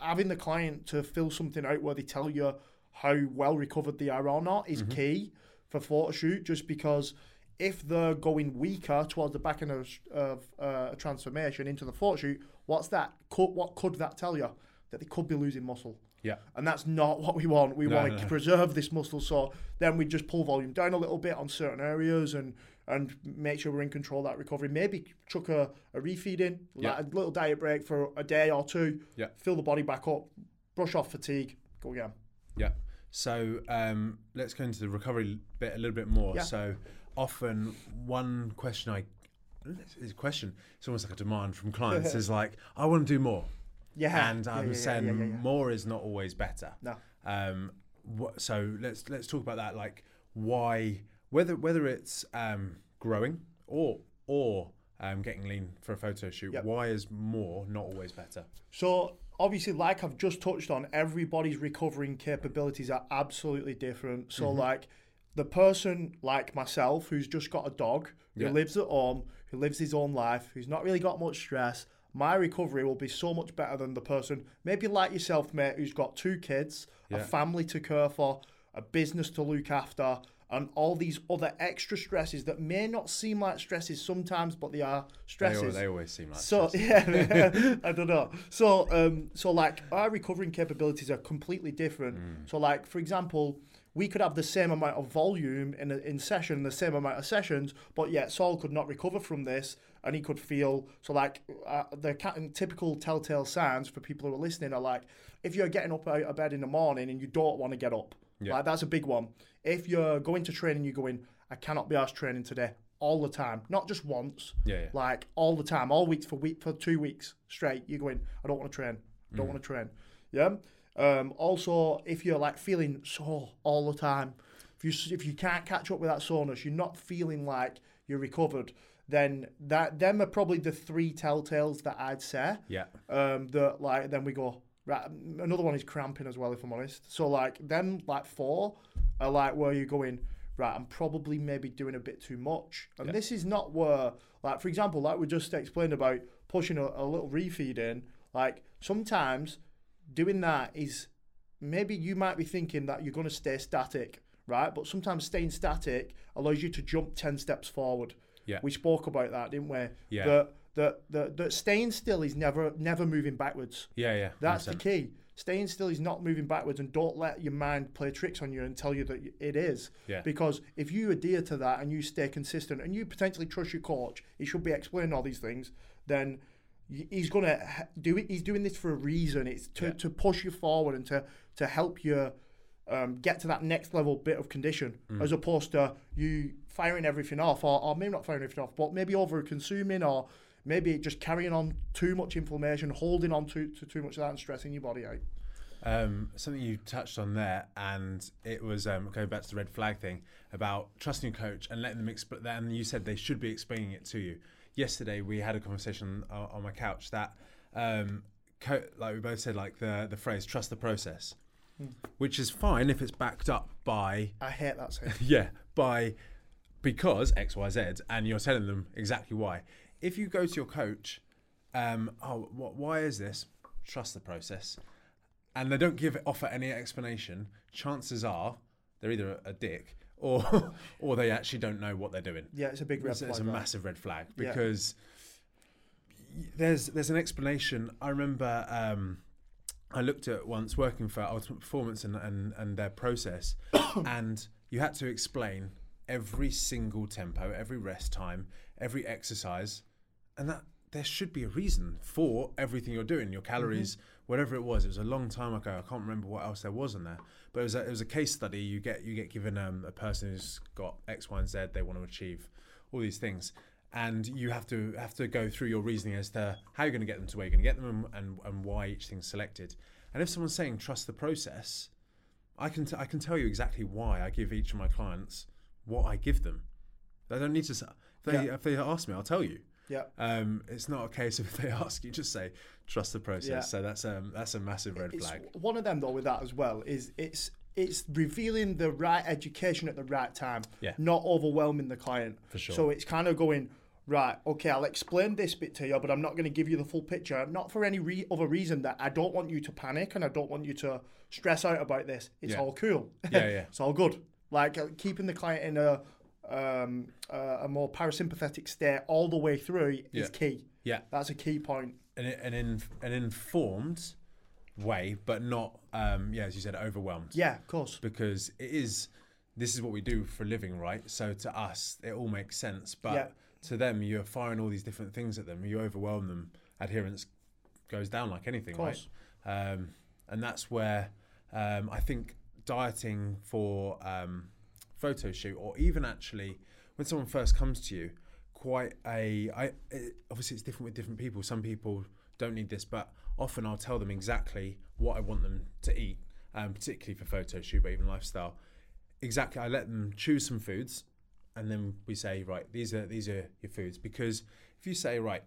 having the client to fill something out where they tell you how well recovered they are or not is key for photo shoot, just because if they're going weaker towards the back end of a transformation into the photo shoot, what could that tell you? That they could be losing muscle. Yeah. And that's not what we want. We want to preserve this muscle. So then we just pull volume down a little bit on certain areas and make sure we're in control of that recovery. Maybe chuck a refeed in, like a little diet break for a day or two, fill the body back up, brush off fatigue, go again. Yeah. So let's go into the recovery bit a little bit more. Yeah. So often one question it's almost like a demand from clients is like, I want to do more. Yeah, and I'm saying more is not always better. No. So let's talk about that. Like why, whether it's growing or getting lean for a photo shoot, why is more not always better? So obviously, like I've just touched on, everybody's recovering capabilities are absolutely different. So like the person like myself who's just got a dog, who lives at home, who lives his own life, who's not really got much stress, my recovery will be so much better than the person, maybe like yourself, mate, who's got 2 kids, a family to care for, a business to look after, and all these other extra stresses that may not seem like stresses sometimes, but they are stresses. They always seem like stresses. Yeah, I don't know. So, like our recovering capabilities are completely different. Mm. So, like for example, we could have the same amount of volume in session, the same amount of sessions, but yet Saul could not recover from this, and he could feel, so like the typical telltale signs for people who are listening are like, if you're getting up out of bed in the morning and you don't want to get up, like that's a big one. If you're going to training, you're going, I cannot be arsed training today, all the time, not just once, like all the time, all week for 2 weeks straight, you're going, I don't want to train, yeah? Also, if you're like feeling sore all the time, if you can't catch up with that soreness, you're not feeling like you're recovered, then them are probably the 3 telltales that I'd say. Yeah. That like then we go right. Another one is cramping as well, if I'm honest. So like them like 4 are like where you're going, right, I'm probably maybe doing a bit too much, and this is not where like for example like we just explained about pushing a little refeed in, like sometimes. Doing that is maybe you might be thinking that you're going to stay static, right? But sometimes staying static allows you to jump 10 steps forward. Yeah. We spoke about that, didn't we? Yeah. That staying still is never moving backwards. Yeah. That's the key. Staying still is not moving backwards, and don't let your mind play tricks on you and tell you that it is. Yeah. Because if you adhere to that and you stay consistent and you potentially trust your coach, he should be explaining all these things, then he's going to do it. He's doing this for a reason. It's to push you forward and to help you get to that next level bit of condition, as opposed to you firing everything off, or maybe not firing everything off, but maybe over-consuming, or maybe just carrying on too much inflammation, holding on to too much of that and stressing your body out. Something you touched on there, and it was going back to the red flag thing about trusting your coach and letting them explain that, and you said they should be explaining it to you. Yesterday we had a conversation on my couch that like we both said like the phrase trust the process, which is fine if it's backed up by I hate that saying. Because XYZ, and you're telling them exactly why. If you go to your coach, why is this? Trust the process, and they don't offer any explanation, chances are they're either a dick or they actually don't know what they're doing. Yeah, it's a big red flag. It's a massive red flag, because there's an explanation. I remember I looked at once working for Ultimate Performance and their process, and you had to explain every single tempo, every rest time, every exercise, and that there should be a reason for everything you're doing, your calories, whatever it was. It was a long time ago. I can't remember what else there was on there, but it was a case study. You get given a person who's got X, Y, and Z. They want to achieve all these things, and you have to go through your reasoning as to how you're going to get them to where you're going to get them, and why each thing's selected. And if someone's saying trust the process, I can tell you exactly why I give each of my clients what I give them. They don't need to. If they ask me, I'll tell you. Yeah. It's not a case of if they ask you, just say trust the process. Yeah. So that's a massive red flag. One of them though with that as well is it's revealing the right education at the right time. Yeah. Not overwhelming the client. For sure. So it's kind of going, right, okay, I'll explain this bit to you, but I'm not going to give you the full picture, not for any other reason that I don't want you to panic and I don't want you to stress out about this. It's all cool. Yeah. It's all good. Like keeping the client in a more parasympathetic state all the way through is key. Yeah. That's a key point. And an informed way, but not, as you said, overwhelmed. Yeah, of course. Because this is what we do for a living, right? So to us, it all makes sense, but... Yeah. To them, you're firing all these different things at them. You overwhelm them. Adherence goes down like anything, right? And that's where I think dieting for photo shoot, or even actually when someone first comes to you, obviously it's different with different people. Some people don't need this, but often I'll tell them exactly what I want them to eat, particularly for photo shoot, but even lifestyle. Exactly, I let them choose some foods. And then we say, right, these are your foods. Because if you say, right,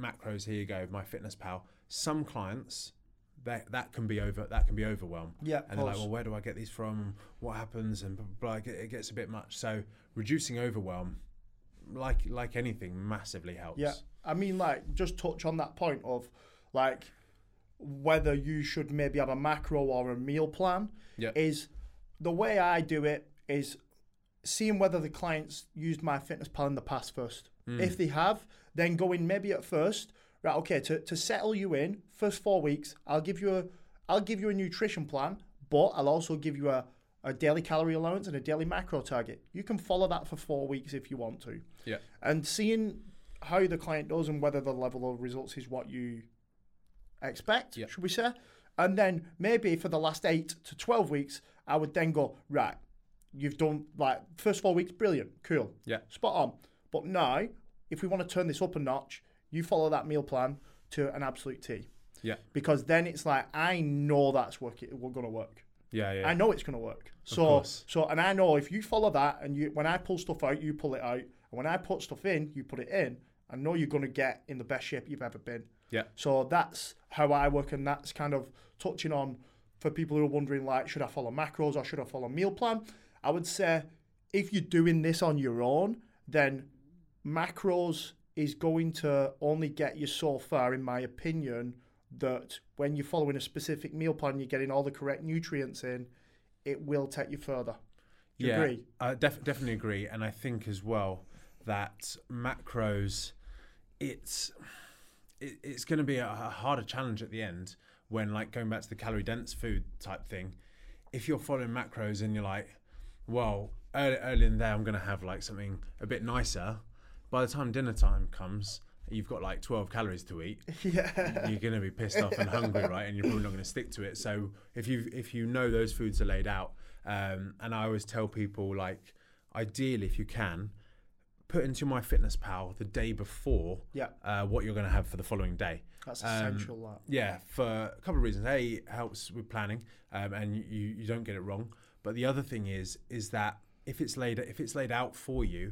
macros, here you go, MyFitnessPal, some clients that can be overwhelmed. Yeah, and they're like, well, where do I get these from? What happens? And blah, blah, it gets a bit much. So reducing overwhelm, like anything, massively helps. Yeah, I mean, like just touch on that point of, like, whether you should maybe have a macro or a meal plan. Yeah, is the way I do it is seeing whether the clients used MyFitnessPal in the past first. If they have, then going maybe at first, right, okay, to settle you in, first 4 weeks, I'll give you a nutrition plan, but I'll also give you a daily calorie allowance and a daily macro target. You can follow that for 4 weeks if you want to. Yeah. And seeing how the client does and whether the level of results is what you expect, should we say? And then maybe for the last 8 to 12 weeks, I would then go, right, you've done, like, first 4 weeks, brilliant, cool, yeah, spot on. But now, if we want to turn this up a notch, you follow that meal plan to an absolute T. Yeah. Because then it's like, I know that's going to work. Yeah, yeah. I know it's going to work. So, and I know if you follow that, and you, when I pull stuff out, you pull it out, and when I put stuff in, you put it in, I know you're going to get in the best shape you've ever been. Yeah. So that's how I work, and that's kind of touching on, for people who are wondering, like, should I follow macros or should I follow meal plan? I would say if you're doing this on your own, then macros is going to only get you so far, in my opinion, that when you're following a specific meal plan, you're getting all the correct nutrients in, it will take you further. Do you agree? I definitely agree. And I think as well that macros, it's going to be a harder challenge at the end when, like, going back to the calorie-dense food type thing, if you're following macros and you're like, well, early in there, I'm going to have like something a bit nicer. By the time dinner time comes, you've got like 12 calories to eat. Yeah. You're going to be pissed off and hungry, right? And you're probably not going to stick to it. So if you know those foods are laid out, and I always tell people, like, ideally, if you can, put into MyFitnessPal the day before what you're going to have for the following day. That's essential. Yeah, for a couple of reasons. A, it helps with planning, and you don't get it wrong. But the other thing is that if it's laid out for you,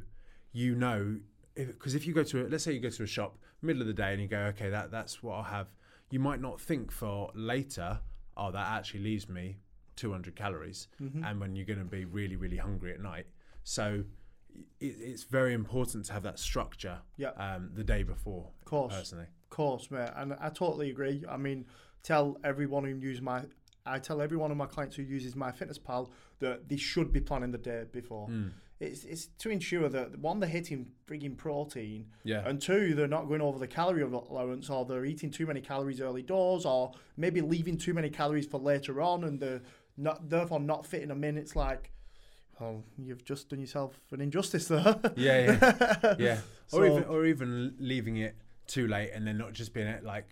you know, because if you go to let's say you go to a shop middle of the day and you go, okay, that's what I'll have. You might not think for later, oh, that actually leaves me 200 calories, and when you're going to be really, really hungry at night. So it's very important to have that structure the day before. Of course, personally, of course, mate, and I totally agree. I mean, I tell every one of my clients who uses MyFitnessPal that they should be planning the day before. It's to ensure that, one, they're hitting frigging protein, and two, they're not going over the calorie allowance, or they're eating too many calories early doors, or maybe leaving too many calories for later on, and they're not fitting them in. It's like, well, you've just done yourself an injustice there. Yeah. So, or even leaving it too late and then not just being at, like,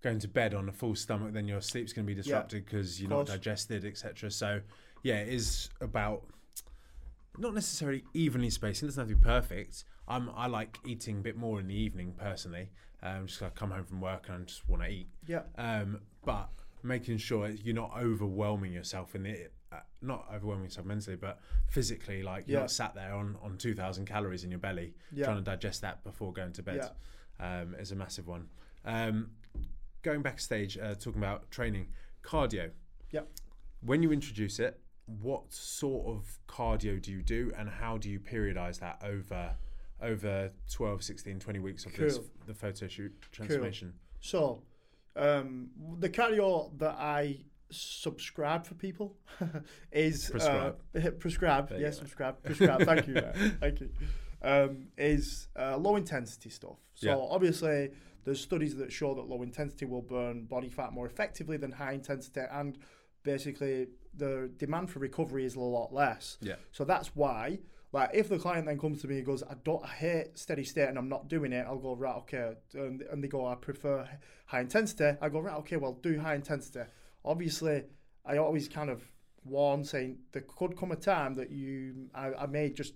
going to bed on a full stomach, then your sleep's going to be disrupted because you're not digested, etc. So, it is about not necessarily evenly spacing. It doesn't have to be perfect. I like eating a bit more in the evening, personally. Just because I come home from work and I just want to eat. But making sure you're not overwhelming yourself in the not overwhelming yourself mentally, but physically, like you're not sat there on 2,000 calories in your belly trying to digest that before going to bed. Is a massive one. Going backstage, talking about training, cardio. When you introduce it, what sort of cardio do you do, and how do you periodize that over 12, 16, 20 weeks of the photo shoot transformation? So the cardio that I subscribe for people is prescribe. Thank you, man. Thank you. Is low intensity stuff. So obviously, there's studies that show that low intensity will burn body fat more effectively than high intensity, and basically the demand for recovery is a lot less. So that's why, like, if the client then comes to me and goes, I hate steady state and I'm not doing it, I'll go, right, okay. And they go, I prefer high intensity. I go, right, okay, well, do high intensity. Obviously, I always kind of warn, saying there could come a time that I may just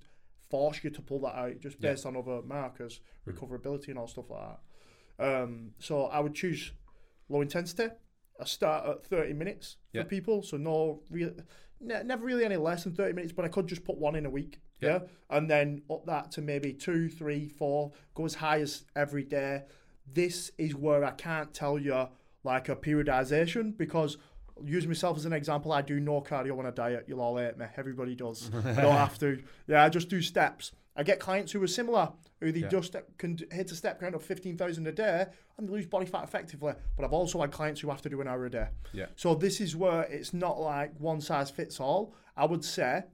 force you to pull that out just based on other markers, recoverability and all stuff like that. So I would choose low intensity. I start at 30 minutes for people, so never really any less than 30 minutes, but I could just put one in a week, and then up that to maybe 2, 3, 4, go as high as every day. This is where I can't tell you like a periodization, because use myself as an example, I do no cardio on a diet. You'll all hate me. Everybody does. I don't have to. Yeah, I just do steps. I get clients who are similar, who they just can hit a step count of 15,000 a day and they lose body fat effectively. But I've also had clients who have to do an hour a day. Yeah. So this is where it's not like one size fits all. I would say,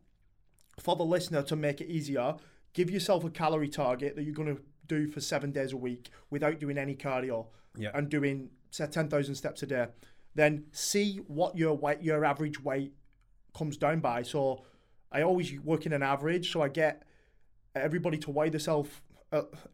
for the listener, to make it easier, give yourself a calorie target that you're going to do for 7 days a week without doing any cardio and doing, say, 10,000 steps a day. Then see what your average weight comes down by. So I always work in an average. So I get everybody to weigh themselves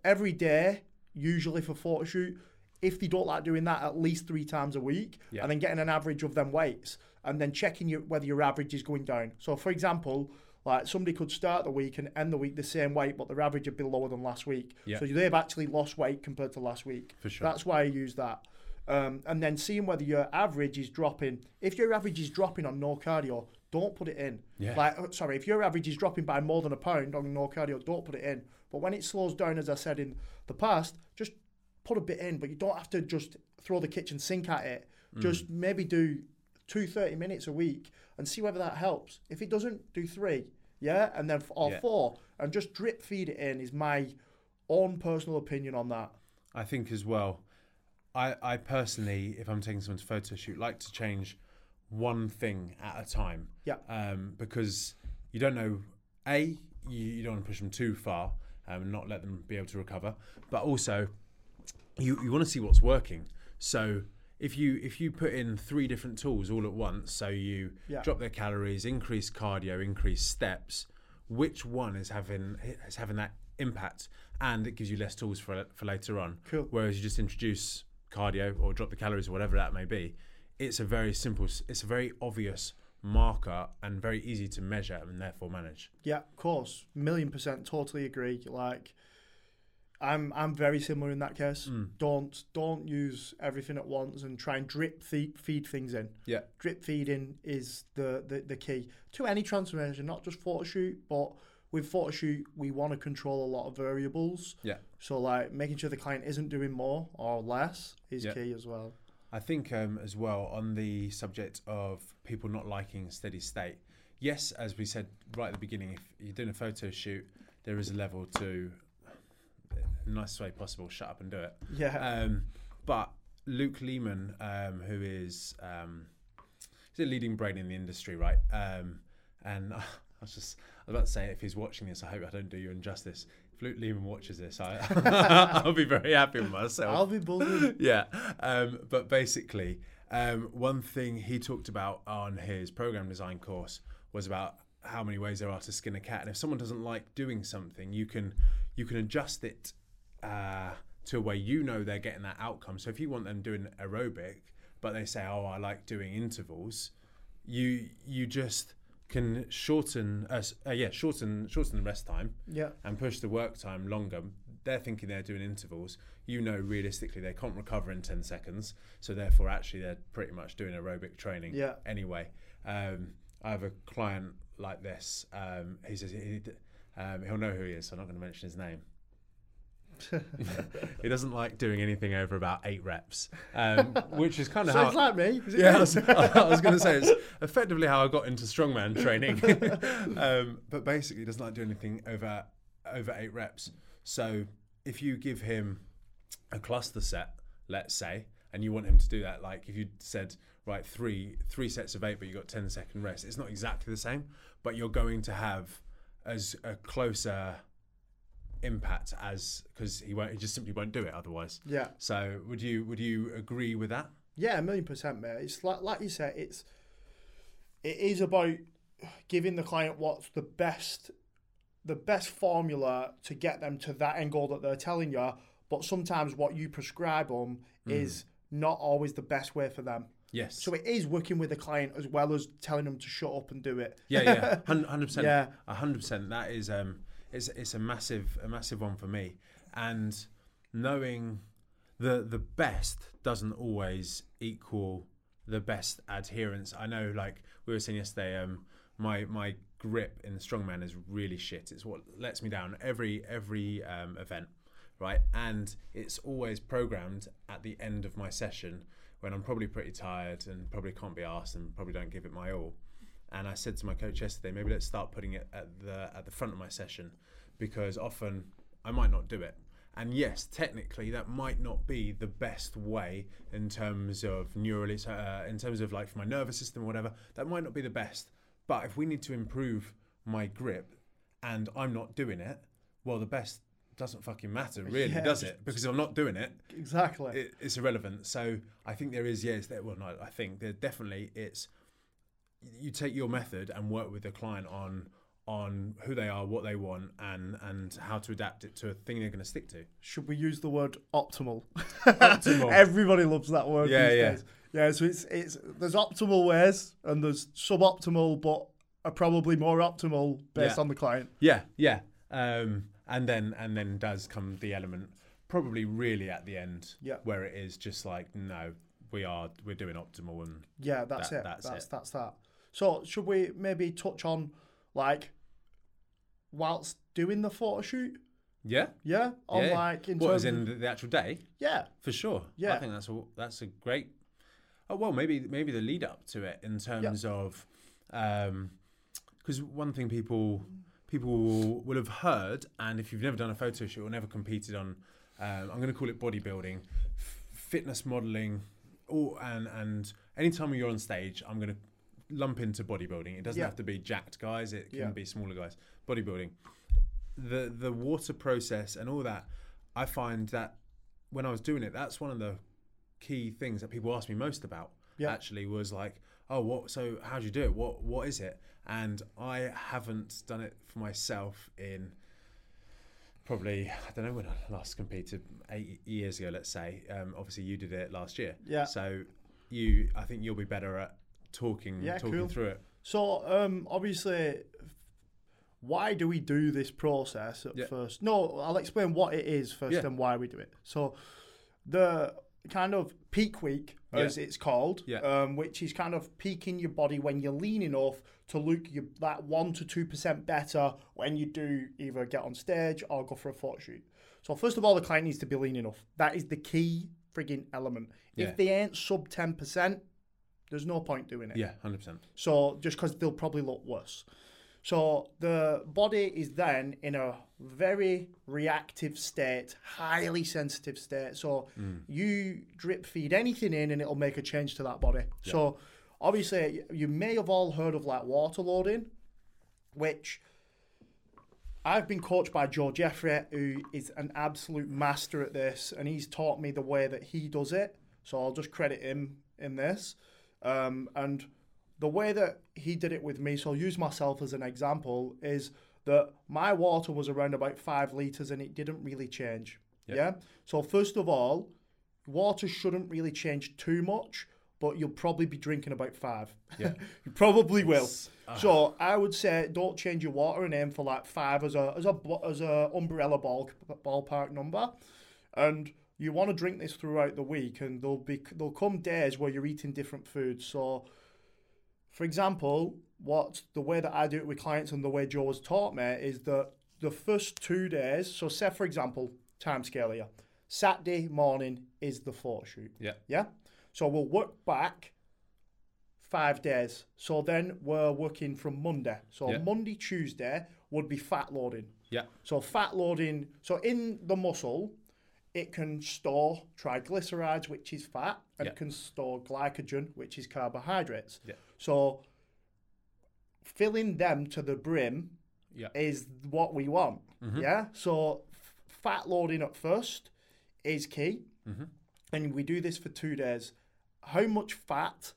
every day, usually for photo shoot. If they don't like doing that, at least 3 times a week, and then getting an average of them weights, and then checking whether your average is going down. So for example, like somebody could start the week and end the week the same weight, but their average would be lower than last week. So they've actually lost weight compared to last week. For sure. That's why I use that. And then seeing whether your average is dropping. If your average is dropping on no cardio, don't put it in. If your average is dropping by more than a pound on no cardio, don't put it in. But when it slows down, as I said in the past, just put a bit in, but you don't have to just throw the kitchen sink at it. Just maybe do 2 30 minutes a week and see whether that helps. If it doesn't, do 3, and then or 4, and just drip feed it in, is my own personal opinion on that. I think as well, I personally, if I'm taking someone to photo shoot, like to change one thing at a time. Because you don't know, you don't want to push them too far and not let them be able to recover. But also, you want to see what's working. So if you put in 3 different tools all at once, so you drop their calories, increase cardio, increase steps, which one is having that impact? And it gives you less tools for later on. Cool. Whereas you just introduce cardio or drop the calories or whatever that may be, it's a very obvious marker and very easy to measure and therefore manage. Yeah, of course. 1,000,000% totally agree. Like, I'm very similar in that case. Don't use everything at once and try and drip feed things in. Yeah. Drip feeding is the key to any transformation, not just photo shoot, but with photo shoot, we want to control a lot of variables. Yeah. So like making sure the client isn't doing more or less is key as well. I think as well, on the subject of people not liking steady state, yes, as we said right at the beginning, if you're doing a photo shoot, there is a level to, the nicest way possible, shut up and do it. Yeah. But Luke Lehman, who is he's a leading brain in the industry, right? And I was about to say, if he's watching this, I hope I don't do you injustice. If Luke Lehman watches this, I'll be very happy with myself. I'll be bullied. But basically, one thing he talked about on his program design course was about how many ways there are to skin a cat. And if someone doesn't like doing something, you can adjust it to a way you know they're getting that outcome. So if you want them doing aerobic, but they say, oh, I like doing intervals, you just can shorten the rest time and push the work time longer. They're thinking they're doing intervals. You know, realistically, they can't recover in 10 seconds. So therefore, actually, they're pretty much doing aerobic training anyway. I have a client like this. He says he'll know who he is, so I'm not going to mention his name. He doesn't like doing anything over about 8 reps, which is kind of sounds like me. Yeah, I was going to say it's effectively how I got into strongman training. But basically, he doesn't like doing anything over 8 reps. So if you give him a cluster set, let's say, and you want him to do that, like if you said, right, three sets of 8, but you got 10-second rest, it's not exactly the same, but you're going to have as a closer impact as, because he just simply won't do it otherwise. Yeah. So would you agree with that? Yeah, 1,000,000%, mate. It's like you said, it is about giving the client what's the best formula to get them to that end goal that they're telling you. But sometimes what you prescribe them is not always the best way for them. Yes. So it is working with the client as well as telling them to shut up and do it. Yeah, 100%. Yeah, 100%. That is it's a massive one for me. And knowing the best doesn't always equal the best adherence. I know, like we were saying yesterday, my grip in strongman is really shit. It's what lets me down every event, right? And it's always programmed at the end of my session when I'm probably pretty tired and probably can't be arsed and probably don't give it my all. And I said to my coach yesterday, maybe let's start putting it at the front of my session, because often I might not do it. And yes, technically that might not be the best way in terms of in terms of like for my nervous system or whatever, that might not be the best. But if we need to improve my grip and I'm not doing it, well, the best doesn't fucking matter, really, yeah, does it? Because if I'm not doing it, exactly, it's irrelevant. So I think there is, yes, I think there definitely it's. You take your method and work with the client on who they are, what they want, and how to adapt it to a thing they're going to stick to. Should we use the word optimal? Optimal. Everybody loves that word these days. Yeah, so it's there's optimal ways and there's suboptimal, but are probably more optimal based on the client. Yeah. And then does come the element probably really at the end where it is just like, no, we're doing optimal and that's it. That's that. So should we maybe touch on like whilst doing the photo shoot? Yeah. Yeah. On like in terms of in the actual day? Yeah. For sure. Yeah. I think that's a great. Oh well, maybe the lead up to it in terms of, because one thing people will have heard, and if you've never done a photo shoot or never competed on, I'm going to call it bodybuilding, fitness modeling, and anytime you're on stage, I'm going to lump into bodybuilding. It doesn't have to be jacked guys; it can be smaller guys. Bodybuilding, the water process and all that. I find that when I was doing it, that's one of the key things that people asked me most about actually was like, oh, what? So how do you do it? What is it? And I haven't done it for myself in probably, I don't know when I last competed, 8 years ago, let's say. Obviously you did it last year. Yeah. So I think you'll be better at talking through it. So obviously, why do we do this process at first? No, I'll explain what it is first and why we do it. So the kind of peak week, as it's called, which is kind of peaking your body when you're lean enough to look that 1 to 2% better when you do either get on stage or go for a photo shoot. So first of all, the client needs to be lean enough. That is the key frigging element. Yeah. If they ain't sub 10%, there's no point doing it. Yeah, 100%. So just because they'll probably look worse. So the body is then in a very reactive state, highly sensitive state. So you drip feed anything in and it'll make a change to that body. Yeah. So obviously you may have all heard of like water loading, which I've been coached by Joe Jeffrey, who is an absolute master at this. And he's taught me the way that he does it. So I'll just credit him in this. And the way that he did it with me, so I'll use myself as an example, is that my water was around about 5 litres and it didn't really change. Yep. Yeah. So first of all, water shouldn't really change too much, but you'll probably be drinking about 5. Yeah. You probably will. So I would say don't change your water and aim for like 5 as a umbrella ballpark number. And you want to drink this throughout the week, and there'll come days where you're eating different foods. So For example, the way that I do it with clients and the way Joe has taught me is that the first 2 days, so say for example, time scale here, Saturday morning is the photo shoot. Yeah. So we'll work back 5 days. So then we're working from Monday. So Monday, Tuesday would be fat loading. Yeah. So fat loading, so in the muscle, it can store triglycerides, which is fat, and it can store glycogen, which is carbohydrates. Yeah. So filling them to the brim is what we want. Mm-hmm. Yeah. So fat loading at first is key. Mm-hmm. And we do this for 2 days. How much fat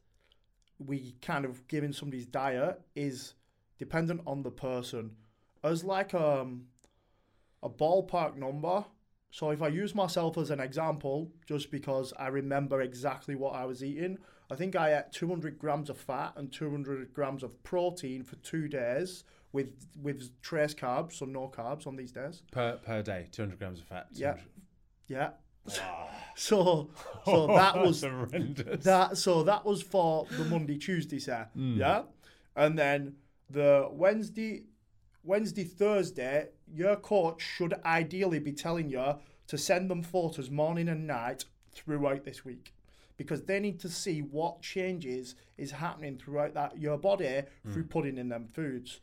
we kind of give in somebody's diet is dependent on the person. As like a ballpark number. So if I use myself as an example, just because I remember exactly what I was eating, I think I ate 200 grams of fat and 200 grams of protein for 2 days with trace carbs, so no carbs on these days. Per day, 200 grams of fat. 200. Yeah. Wow. So that was horrendous. So that was for the Monday, Tuesday, sir. Mm. Yeah. And then the Wednesday, Thursday, your coach should ideally be telling you to send them photos morning and night throughout this week, because they need to see what changes is happening throughout your body through putting in them foods.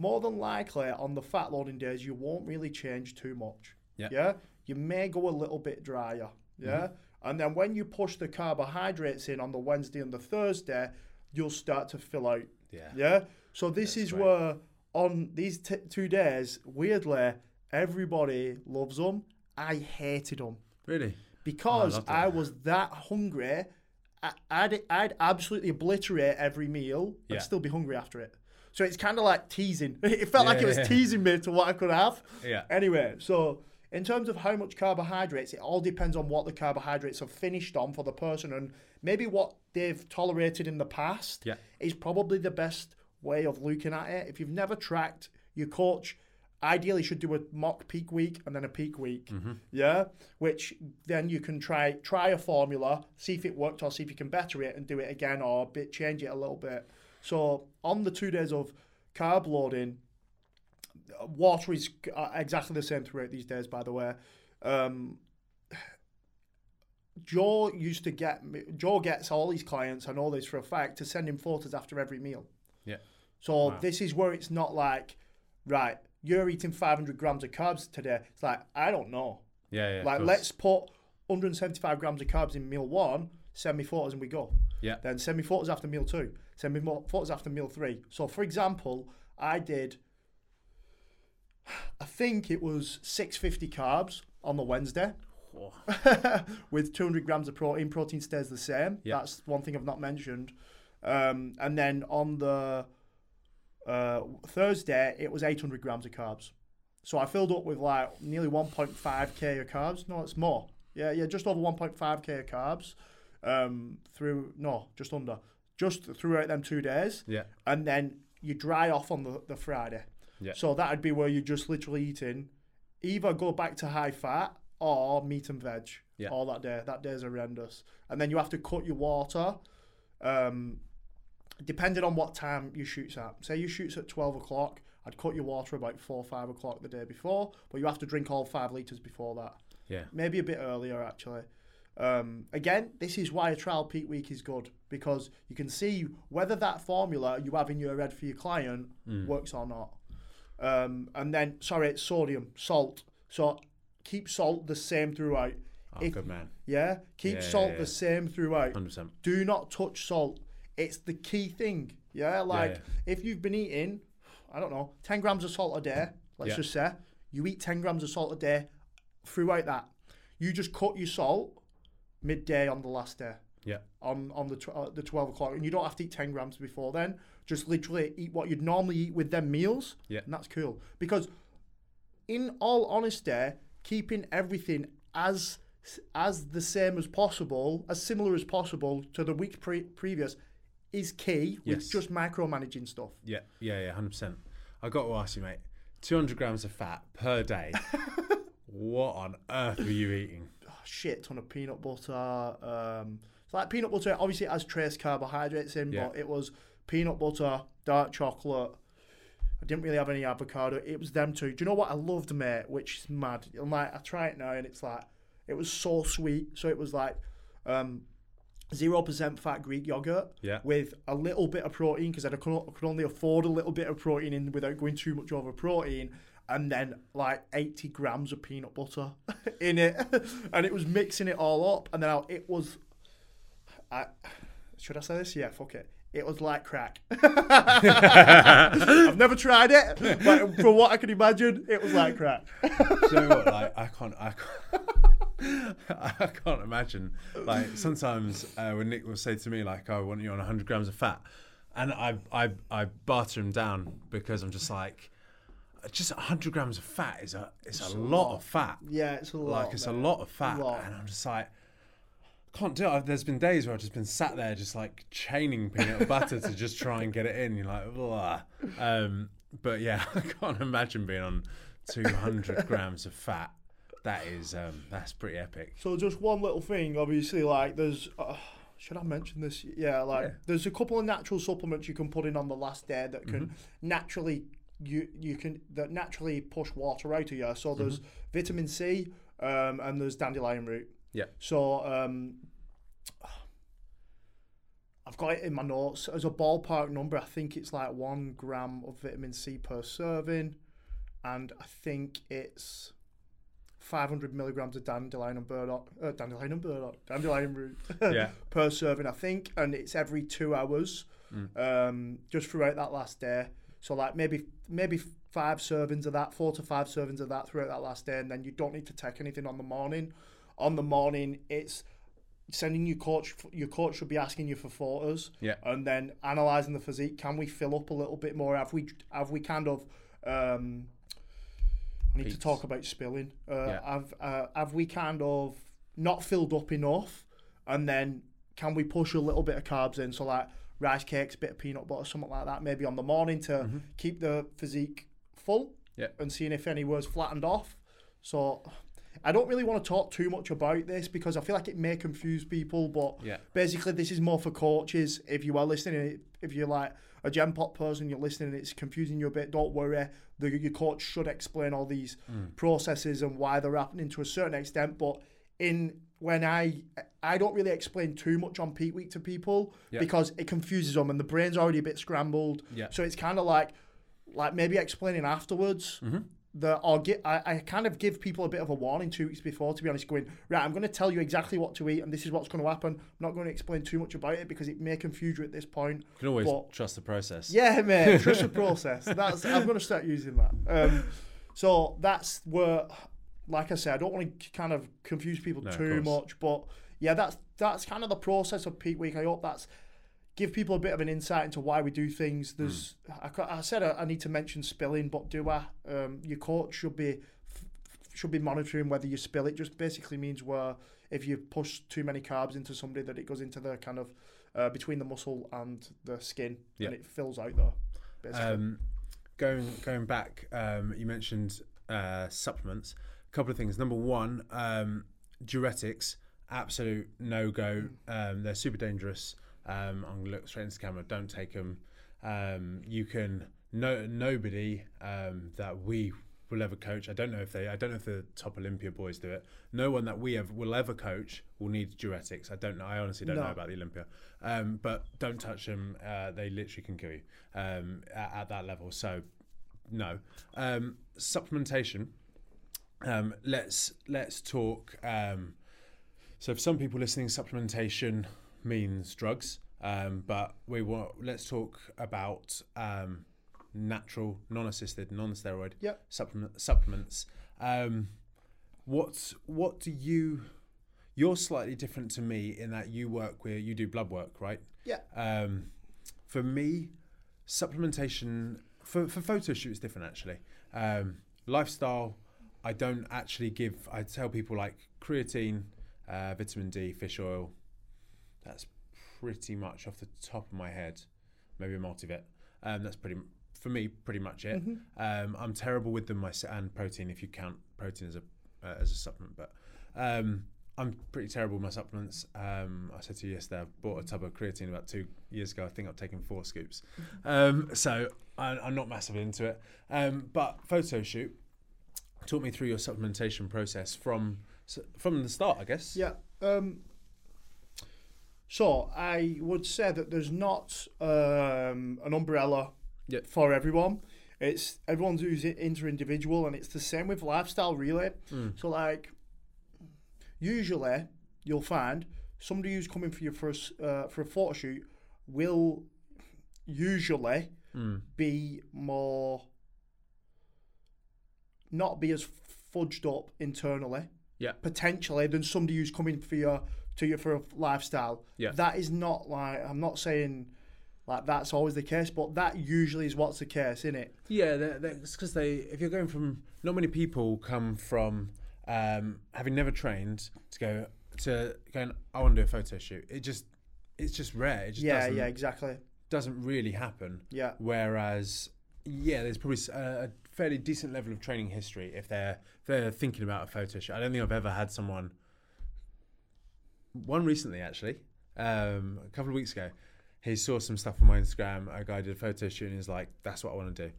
More than likely, on the fat loading days, you won't really change too much. Yeah. Yeah? You may go a little bit drier. Yeah. Mm-hmm. And then when you push the carbohydrates in on the Wednesday and the Thursday, you'll start to fill out. Yeah. Yeah. So that's great. Where on these 2 days, weirdly, everybody loves them. I hated them. Really? Because I was that hungry. I'd absolutely obliterate every meal and still be hungry after it. So it's kind of like teasing. It felt like it was teasing me to what I could have. Yeah. Anyway, so in terms of how much carbohydrates, it all depends on what the carbohydrates have finished on for the person, and maybe what they've tolerated in the past is probably the best way of looking at it. If you've never tracked, your coach ideally should do a mock peak week and then a peak week, which then you can try a formula, see if it worked or see if you can better it and do it again or change it a little bit. So on the 2 days of carb loading, water is exactly the same throughout these days, by the way. Joe gets all his clients, I know this for a fact, to send him photos after every meal. Yeah. So this is where it's not like, right, you're eating 500 grams of carbs today. It's like, I don't know. Yeah. Like, let's put 175 grams of carbs in meal one, send me photos and we go. Yeah. Then send me photos after meal two, send me more photos after meal three. So for example, I did, I think it was 650 carbs on the Wednesday with 200 grams of protein. Protein stays the same. Yeah. That's one thing I've not mentioned. And then on the Thursday, it was 800 grams of carbs. So I filled up with like nearly 1.5K of carbs. No, it's more. Yeah, just over 1.5K of carbs just throughout them 2 days. Yeah. And then you dry off on the Friday. Yeah. So that would be where you're just literally eating, either go back to high fat or meat and veg all that day. That day's horrendous. And then you have to cut your water. Depending on what time you shoot's at. Say you shoot's at 12 o'clock, I'd cut your water about 4 or 5 o'clock the day before, but you have to drink all 5 litres before that. Yeah. Maybe a bit earlier, actually. Again, this is why a trial peak week is good, because you can see whether that formula you have in your head for your client works or not. And then, it's sodium, salt. So keep salt the same throughout. Good man. Yeah, keep salt the same throughout. 100%. Do not touch salt. It's the key thing. Yeah, if you've been eating, I don't know, 10 grams of salt a day, let's just say, you eat 10 grams of salt a day throughout that. You just cut your salt midday on the last day. Yeah. On the 12 o'clock, and you don't have to eat 10 grams before then. Just literally eat what you'd normally eat with them meals. Yeah. And that's cool, because in all honesty, keeping everything as the same as possible, as similar as possible to the week previous is key with just micromanaging stuff. Yeah, 100%. I got to ask you, mate, 200 grams of fat per day. What on earth were you eating? Oh, shit ton of peanut butter. It's like peanut butter, obviously it has trace carbohydrates in, but it was peanut butter, dark chocolate. I didn't really have any avocado. It was them two. Do you know what I loved, mate? Which is mad. I'm like, I try it now, and it's like, it was so sweet. So it was like 0% fat Greek yogurt with a little bit of protein, because I could only afford a little bit of protein in without going too much over protein, and then like 80 grams of peanut butter in it. And it was mixing it all up. And then should I say this? Yeah, fuck it. It was like crack. I've never tried it, but from what I can imagine, it was like crack. So what, like, I can't imagine. Like sometimes when Nick will say to me, like, "I want you on 100 grams of fat," and I barter him down, because I'm just like, just 100 grams of fat is a lot of fat. Yeah, it's a lot. Like it's a lot of fat, and I'm just like, can't do it. There's been days where I've just been sat there just like chaining peanut butter to just try and get it in. You're like, blah. But yeah, I can't imagine being on 200 grams of fat. That is, that's pretty epic. So just one little thing, obviously, like there's, should I mention this? Yeah, like there's a couple of natural supplements you can put in on the last day that can naturally, that naturally push water out of you. So there's vitamin C and there's dandelion root. Yeah. So I've got it in my notes as a ballpark number. I think it's like 1 gram of vitamin C per serving, and I think it's 500 milligrams of dandelion root per serving, I think, and it's every 2 hours, just throughout that last day. So like maybe 4 to 5 servings of that throughout that last day, and then you don't need to take anything on the morning. On the morning, it's sending your coach. Your coach should be asking you for photos, and then analysing the physique. Can we fill up a little bit more? Have we kind of? I need to talk about spilling. Have we kind of not filled up enough? And then can we push a little bit of carbs in? So like rice cakes, a bit of peanut butter, something like that. Maybe on the morning to keep the physique full, and seeing if any was flattened off. So. I don't really want to talk too much about this because I feel like it may confuse people, but basically this is more for coaches. If you are listening, if you're like a gym pop person, you're listening, it's confusing you a bit, don't worry. Your coach should explain all these processes and why they're happening to a certain extent, but when I don't really explain too much on peak week to people because it confuses them and the brain's already a bit scrambled. Yeah. So it's kind of like maybe explaining afterwards. I kind of give people a bit of a warning 2 weeks before, to be honest, going, right, I'm going to tell you exactly what to eat and this is what's going to happen. I'm not going to explain too much about it because it may confuse you at this point. You can always trust the process. Yeah, man, trust the process. I'm going to start using that. So that's where, like I said, I don't want to kind of confuse people too much, but yeah, that's kind of the process of peak week. I hope that's give people a bit of an insight into why we do things. There's, I said I need to mention spilling, but do I? Your coach should be monitoring whether you spill. It just basically means where if you push too many carbs into somebody that it goes into the kind of between the muscle and the skin and it fills out there. Basically. Going back, you mentioned supplements. A couple of things. Number one, diuretics, absolute no go. They're super dangerous. I'm gonna look straight into the camera. Don't take them. Nobody that we will ever coach. I don't know if the top Olympia boys do it. No one that we will ever coach will need diuretics. I don't know. I honestly don't know about the Olympia. But don't touch them. They literally can kill you at that level. So no. Supplementation. Let's talk. So for some people listening, supplementation means drugs, but let's talk about natural, non-assisted, non-steroid supplements. What do you? You're slightly different to me in that you do blood work, right? Yeah. For me, supplementation for photo shoots different actually. Lifestyle, I don't actually give. I tell people like creatine, vitamin D, fish oil. That's pretty much off the top of my head, maybe a multivit. That's pretty much it. I'm terrible with them myself, and protein if you count protein as a supplement. But I'm pretty terrible with my supplements. I said to you yesterday, I bought a tub of creatine about 2 years ago. I think I've taken 4 scoops. So I'm not massively into it. But photo shoot taught me through your supplementation process from the start, I guess. Yeah. So I would say that there's not an umbrella for everyone. It's everyone's inter-individual, and it's the same with lifestyle, really. So like, usually you'll find somebody who's coming for your first for a photo shoot will usually be more, not be as fudged up internally, potentially, than somebody who's coming for your for a lifestyle. That is not like, I'm not saying like that's always the case, but that usually is what's the case, isn't it? Yeah, that's because if you're going from, not many people come from having never trained to go to going, I want to do a photo shoot. It's just rare. It just doesn't, exactly. Doesn't really happen. Yeah. Whereas, there's probably a fairly decent level of training history if they're thinking about a photo shoot. I don't think I've ever had someone. One recently, actually, a couple of weeks ago, he saw some stuff on my Instagram. A guy did a photo shoot and he's like, "That's what I want to do."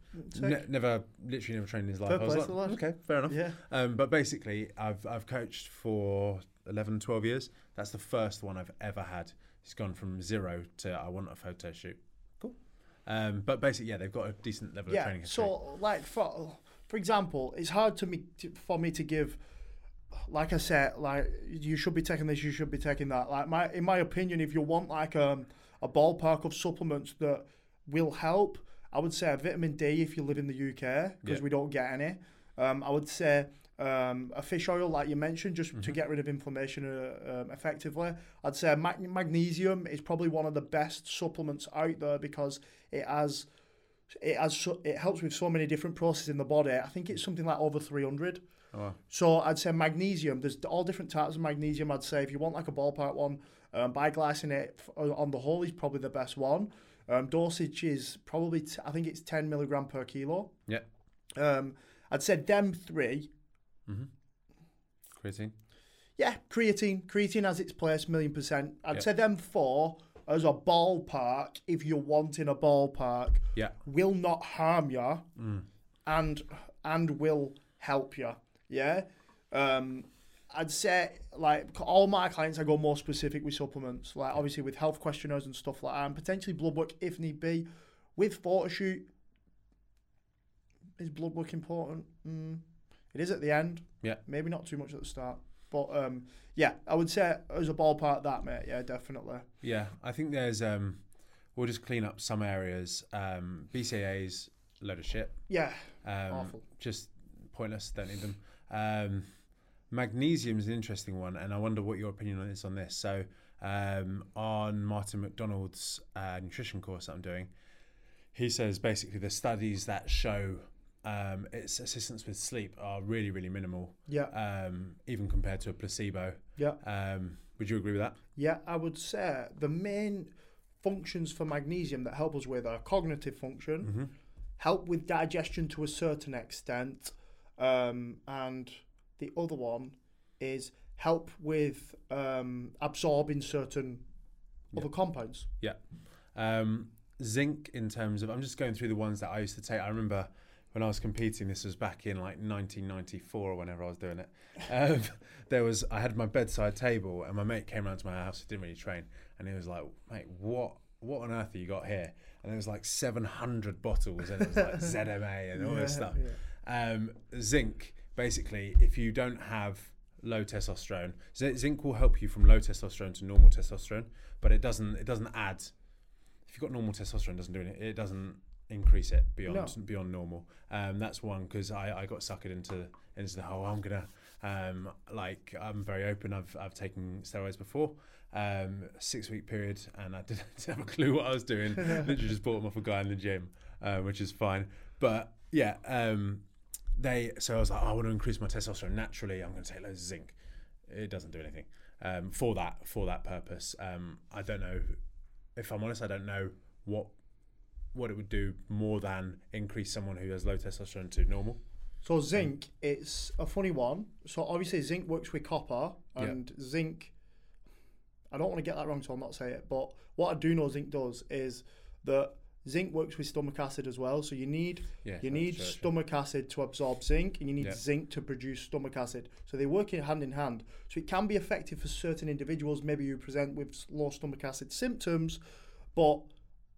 Never trained in his life. I was like, okay, fair enough. Yeah. But basically, I've coached for 11, 12 years. That's the first one I've ever had. It's gone from zero to I want a photo shoot. Cool. But basically, they've got a decent level of training history. So, like for example, it's hard for me to give. Like I said, like you should be taking this, you should be taking that. Like in my opinion, if you want like a ballpark of supplements that will help, I would say vitamin D if you live in the UK, because we don't get any. I would say a fish oil, like you mentioned, just to get rid of inflammation effectively. I'd say magnesium is probably one of the best supplements out there because it helps with so many different processes in the body. I think it's something like over 300. Oh, wow. So I'd say magnesium, there's all different types of magnesium. I'd say if you want like a ballpark one, biglycinate on the whole is probably the best one. Dosage is probably, I think it's 10 milligram per kilo. Yeah. I'd say them three. Creatine? Yeah, creatine. Creatine has its place, 1,000,000%. I'd say them four as a ballpark, if you're wanting a ballpark, will not harm you and will help you. Yeah. I'd say, like, all my clients, I go more specific with supplements, like obviously with health questionnaires and stuff like that, and potentially blood work if need be. With photo shoot, is blood work important? It is at the end. Yeah. Maybe not too much at the start. But I would say as a ballpark that, mate, yeah, definitely. Yeah, I think there's, we'll just clean up some areas. BCAAs, load of shit. Yeah, awful. Just pointless, don't need them. Magnesium is an interesting one, and I wonder what your opinion is on this. So on Martin McDonald's nutrition course that I'm doing, he says basically the studies that show its assistance with sleep are really, really minimal. Yeah. Even compared to a placebo. Yeah. Would you agree with that? Yeah, I would say the main functions for magnesium that help us with are cognitive function, help with digestion to a certain extent, and the other one is help with absorbing certain other compounds. Yeah. Zinc, in terms of, I'm just going through the ones that I used to take. I remember when I was competing, this was back in like 1994 or whenever I was doing it. I had my bedside table and my mate came around to my house who didn't really train. And he was like, mate, what on earth have you got here? And there was like 700 bottles and it was like ZMA and all this stuff. Yeah. Zinc, basically, if you don't have low testosterone, zinc will help you from low testosterone to normal testosterone, but it doesn't add. If you've got normal testosterone, it doesn't increase it beyond normal. That's one, because I got suckered into the whole, I'm gonna I'm very open. I've taken steroids before, 6-week period, and I didn't have a clue what I was doing. Literally just bought them off a guy in the gym, which is fine. But yeah. So I was like, I want to increase my testosterone naturally. I'm going to take loads of zinc. It doesn't do anything for that purpose. I don't know. If I'm honest, I don't know what it would do more than increase someone who has low testosterone to normal. So zinc, it's a funny one. So obviously zinc works with copper, and zinc, I don't want to get that wrong, so I'll not say it, but what I do know zinc does is that zinc works with stomach acid as well. So you need stomach acid to absorb zinc, and you need zinc to produce stomach acid. So they work hand in hand. So it can be effective for certain individuals, maybe who present with low stomach acid symptoms, but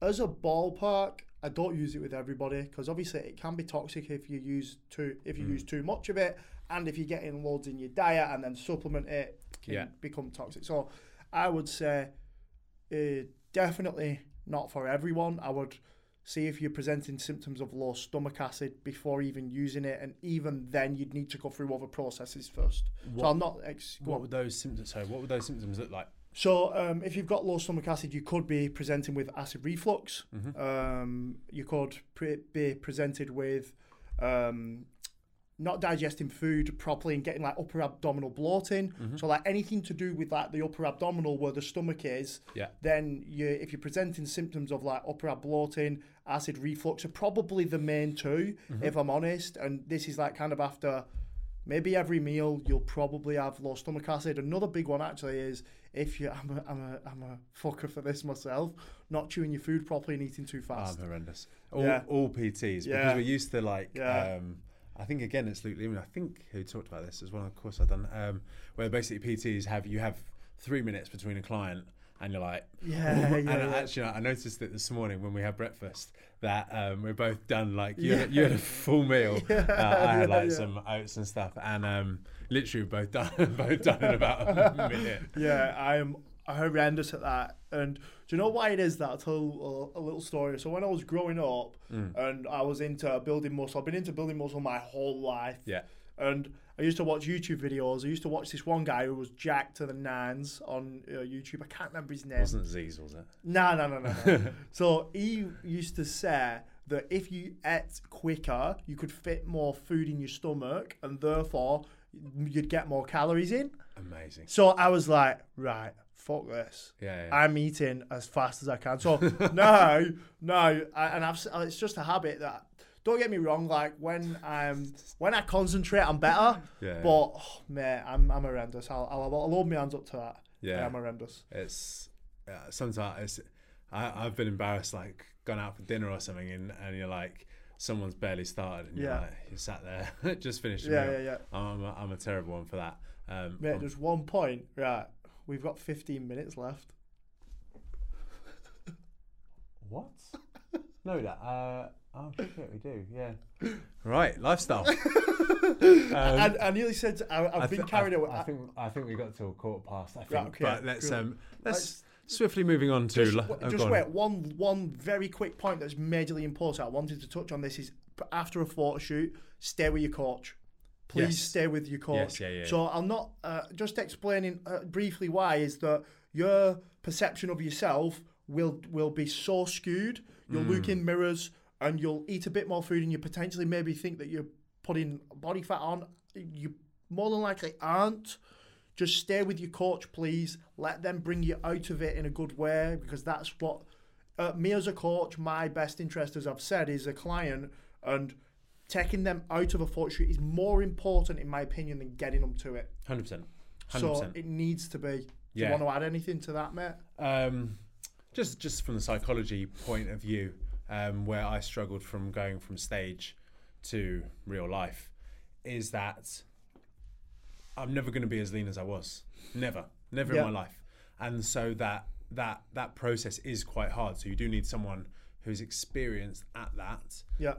as a ballpark, I don't use it with everybody, because obviously it can be toxic if you use too much of it, and if you're getting loads in your diet and then supplement it, can become toxic. So I would say definitely not for everyone. I would see if you're presenting symptoms of low stomach acid before even using it, and even then you'd need to go through other processes first. What would those symptoms look like? So if you've got low stomach acid, you could be presenting with acid reflux. Mm-hmm. You could be presented with not digesting food properly and getting like upper abdominal bloating. Mm-hmm. So like anything to do with like the upper abdominal where the stomach is, then if you're presenting symptoms of like upper abdominal bloating, acid reflux are probably the main two, mm-hmm. if I'm honest. And this is like kind of after maybe every meal, you'll probably have low stomach acid. Another big one actually is I'm a fucker for this myself, not chewing your food properly and eating too fast. Oh, horrendous. All PTs, because we're used to like, I think again, it's Luke Lehman, I think, who talked about this as well, of course I've done, where basically PTs have 3 minutes between a client and you're like, actually I noticed that this morning when we had breakfast, that we're both done, like you had a full meal, I had like some oats and stuff, and literally both done in about a minute. I am horrendous at that. And do you know why it is that? I'll tell a little story. So when I was growing up, and I was into building muscle, I've been into building muscle my whole life, and I used to watch YouTube videos. I used to watch this one guy who was jacked to the nines on YouTube. I can't remember his name. It wasn't Z's, was it? No. So he used to say that if you ate quicker, you could fit more food in your stomach, and therefore you'd get more calories in. Amazing. So I was like, right, fuck this. Yeah. I'm eating as fast as I can. So it's just a habit that. Don't get me wrong, like when I concentrate, I'm better. But mate, I'm horrendous. I'll hold my hands up to that. Yeah, I'm horrendous. It's sometimes I've been embarrassed, like gone out for dinner or something, and you're like, someone's barely started, and you're like, you sat there just finished. Yeah. I'm a terrible one for that. Mate, there's one point. Right, we've got 15 minutes left. What? No, that. Oh shit, we do, yeah. Right, lifestyle. I nearly said I've been carried away. I think we got till 4:15. I think. Right, okay, but let's swiftly moving on to. One very quick point that's majorly important. I wanted to touch on this is after a photo shoot, stay with your coach. Please stay with your coach. Yes, yeah. So I'll not just explaining briefly why is that your perception of yourself will be so skewed. You'll look in mirrors. And you'll eat a bit more food, and you potentially maybe think that you're putting body fat on. You more than likely aren't. Just stay with your coach, please. Let them bring you out of it in a good way, because that's what me as a coach, my best interest, as I've said, is a client. And taking them out of a photo shoot is more important, in my opinion, than getting them to it. 100%. So it needs to be. Do you want to add anything to that, mate? Just from the psychology point of view. Where I struggled from going from stage to real life is that I'm never going to be as lean as I was. Never in my life. And so that process is quite hard. So you do need someone who's experienced at that,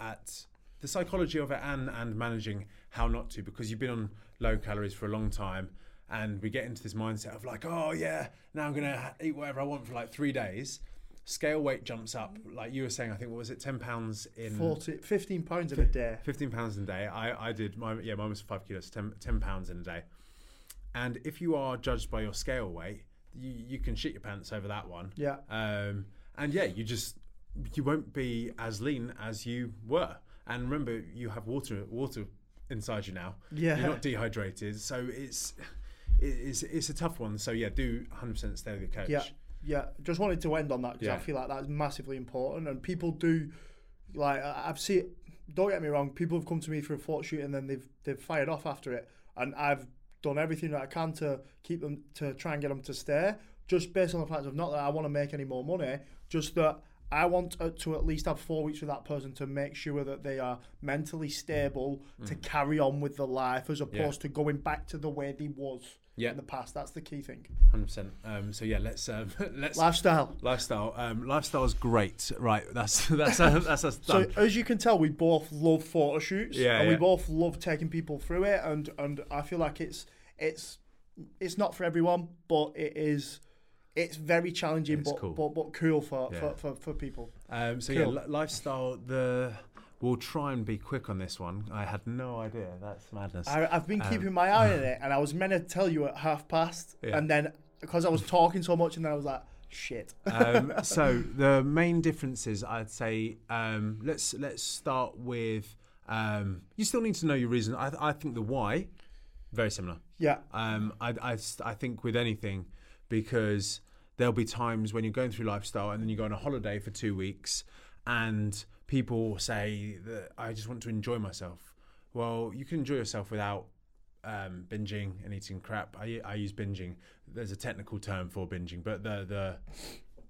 at the psychology of it and managing how not to, because you've been on low calories for a long time, and we get into this mindset of like, oh yeah, now I'm going to eat whatever I want for like 3 days. Scale weight jumps up, like you were saying, I think, what was it, 10 pounds in... 15 pounds in a day. 15 pounds in a day. I did, mine was 5 kilos, 10 pounds in a day. And if you are judged by your scale weight, you can shit your pants over that one. Yeah. You won't be as lean as you were. And remember, you have water inside you now. Yeah. You're not dehydrated. So it's a tough one. So yeah, do 100% stay with your coach. Yeah. Yeah, just wanted to end on that because I feel like that's massively important, and people do, like I've seen don't get me wrong, people have come to me for a photo shoot and then they've fired off after it, and I've done everything that I can to keep them, to try and get them to stay, just based on the fact of not that I want to make any more money, just that I want to at least have 4 weeks with that person to make sure that they are mentally stable to carry on with the life, as opposed to going back to the way they was in the past. That's the key thing. 100%. So yeah, let's lifestyle. Lifestyle is great, right? That's us. So as you can tell, we both love photo shoots, and we both love taking people through it. And I feel like it's not for everyone, but it is. It's very challenging, but cool for people. Lifestyle. We'll try and be quick on this one. I had no idea. That's madness. I've been keeping my eye on it, and I was meant to tell you at 1:30, and then because I was talking so much, and then I was like, shit. So the main differences, I'd say, let's start with. You still need to know your reason. I think the why, very similar. Yeah. I think with anything. Because there'll be times when you're going through lifestyle and then you go on a holiday for 2 weeks and people say that I just want to enjoy myself. Well, you can enjoy yourself without binging and eating crap. I use binging. There's a technical term for binging, but the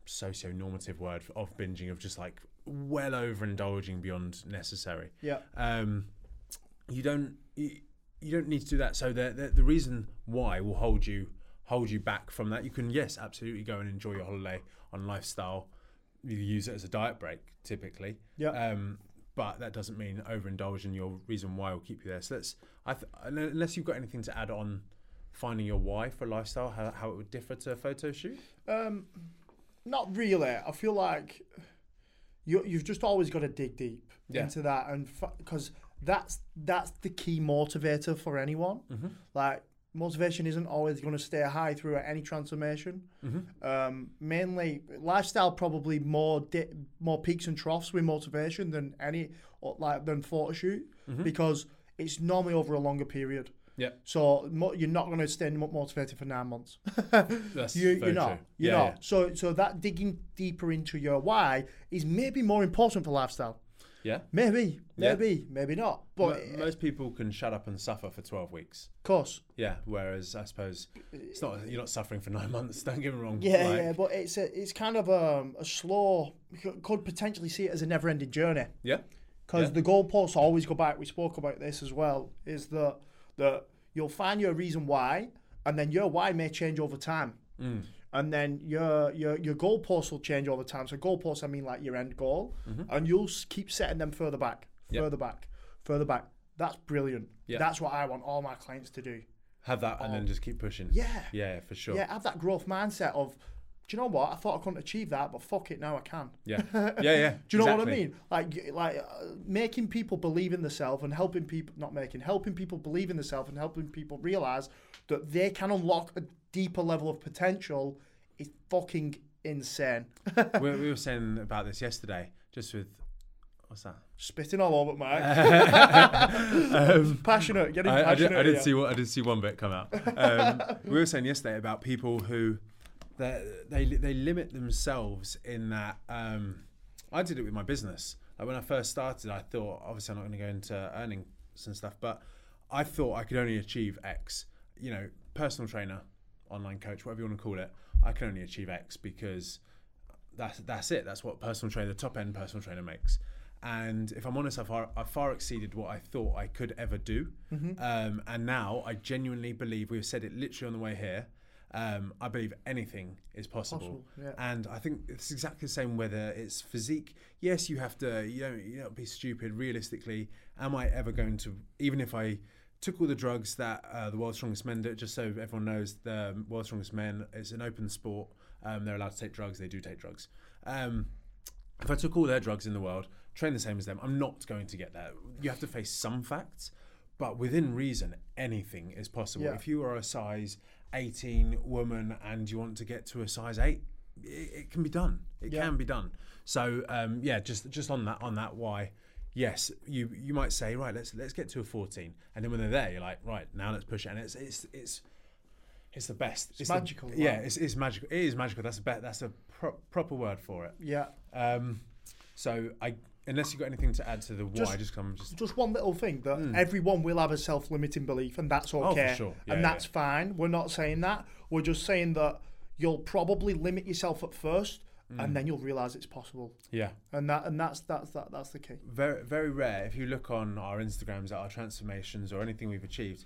socio-normative word of binging of just like well overindulging beyond necessary. Yeah. You don't need to do that. So the reason why will hold you back from that. You can, yes, absolutely go and enjoy your holiday on lifestyle. You use it as a diet break, typically. Yeah. But that doesn't mean overindulging your reason why will keep you there. So unless you've got anything to add on finding your why for lifestyle, how it would differ to a photo shoot? Not really. I feel like you've just always got to dig deep into that, and because that's the key motivator for anyone. Mm-hmm. Like, motivation isn't always going to stay high through any transformation. Mm-hmm. Mainly, lifestyle probably more peaks and troughs with motivation than photo shoot, because it's normally over a longer period. Yeah. So you're not going to stay motivated for 9 months. That's you're not. True. You're not. Yeah. So that digging deeper into your why is maybe more important for lifestyle. Yeah. Maybe not. But most people can shut up and suffer for 12 weeks. Of course. Yeah, whereas I suppose it's not, you're not suffering for 9 months, don't get me wrong. Yeah, like, yeah, but it's kind of a slow, could potentially see it as a never-ending journey. Yeah. Because the goalposts always go back, we spoke about this as well, is that you'll find your reason why, and then your why may change over time. Mm. And then your goalposts will change all the time. So goalposts, I mean like your end goal, and you'll keep setting them further back. That's brilliant. Yep. That's what I want all my clients to do. Have that and then just keep pushing. Yeah. Yeah, for sure. Yeah, have that growth mindset of, do you know what? I thought I couldn't achieve that, but fuck it, now I can. Yeah, yeah. Do you know what I mean? Like making people believe in themselves and helping people believe in themselves and helping people realise that they can unlock a deeper level of potential is fucking insane. We were saying about this yesterday, just with, what's that? Spitting all over, Mike. Passionate, getting passionate. I did see one bit come out. We were saying yesterday about people who they limit themselves in that. I did it with my business. Like when I first started, I thought, obviously I'm not going to go into earnings and stuff, but I thought I could only achieve X. You know, personal trainer, online coach, whatever you want to call it, I can only achieve X because that's it. That's what the top end personal trainer makes. And if I'm honest, I far exceeded what I thought I could ever do. Mm-hmm. And now I genuinely believe, we've said it literally on the way here, I believe anything is possible. And I think it's exactly the same whether it's physique. Yes, you have to, you don't be stupid. Realistically, am I ever going to, even if I took all the drugs that the world's strongest men do, just so everyone knows, the world's strongest men, it's an open sport, they're allowed to take drugs, they do take drugs. If I took all their drugs in the world, trained the same as them, I'm not going to get there. You have to face some facts, but within reason, anything is possible. Yeah. If you are a size 18 woman and you want to get to a size 8, it can be done. It can be done. So just on that why. Yes, you might say, right, let's get to a 14, and then when they're there, you're like, right, now let's push it, and it's the best. It's magical. It's magical. It is magical. That's a proper word for it. Yeah. So I Unless you've got anything to add to the why, just one little thing that everyone will have a self-limiting belief, and that's okay. Oh, for sure. Yeah, and that's fine. We're not saying that. We're just saying that you'll probably limit yourself at first, and then you'll realise it's possible. Yeah. And that's the key. Very, very rare. If you look on our Instagrams at our transformations or anything we've achieved,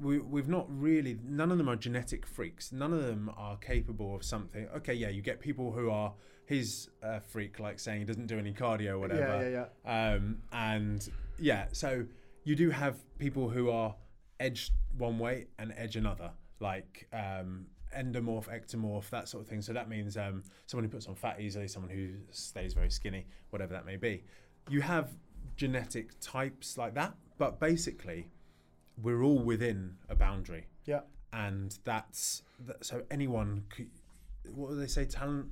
we've not really, none of them are genetic freaks. None of them are capable of something. Okay, yeah, you get people who are, he's a freak, like saying he doesn't do any cardio or whatever. Yeah. So you do have people who are edged one way and edge another, like endomorph, ectomorph, that sort of thing. So that means someone who puts on fat easily, someone who stays very skinny, whatever that may be. You have genetic types like that, but basically, we're all within a boundary. Yeah. And so anyone, what do they say? Talent,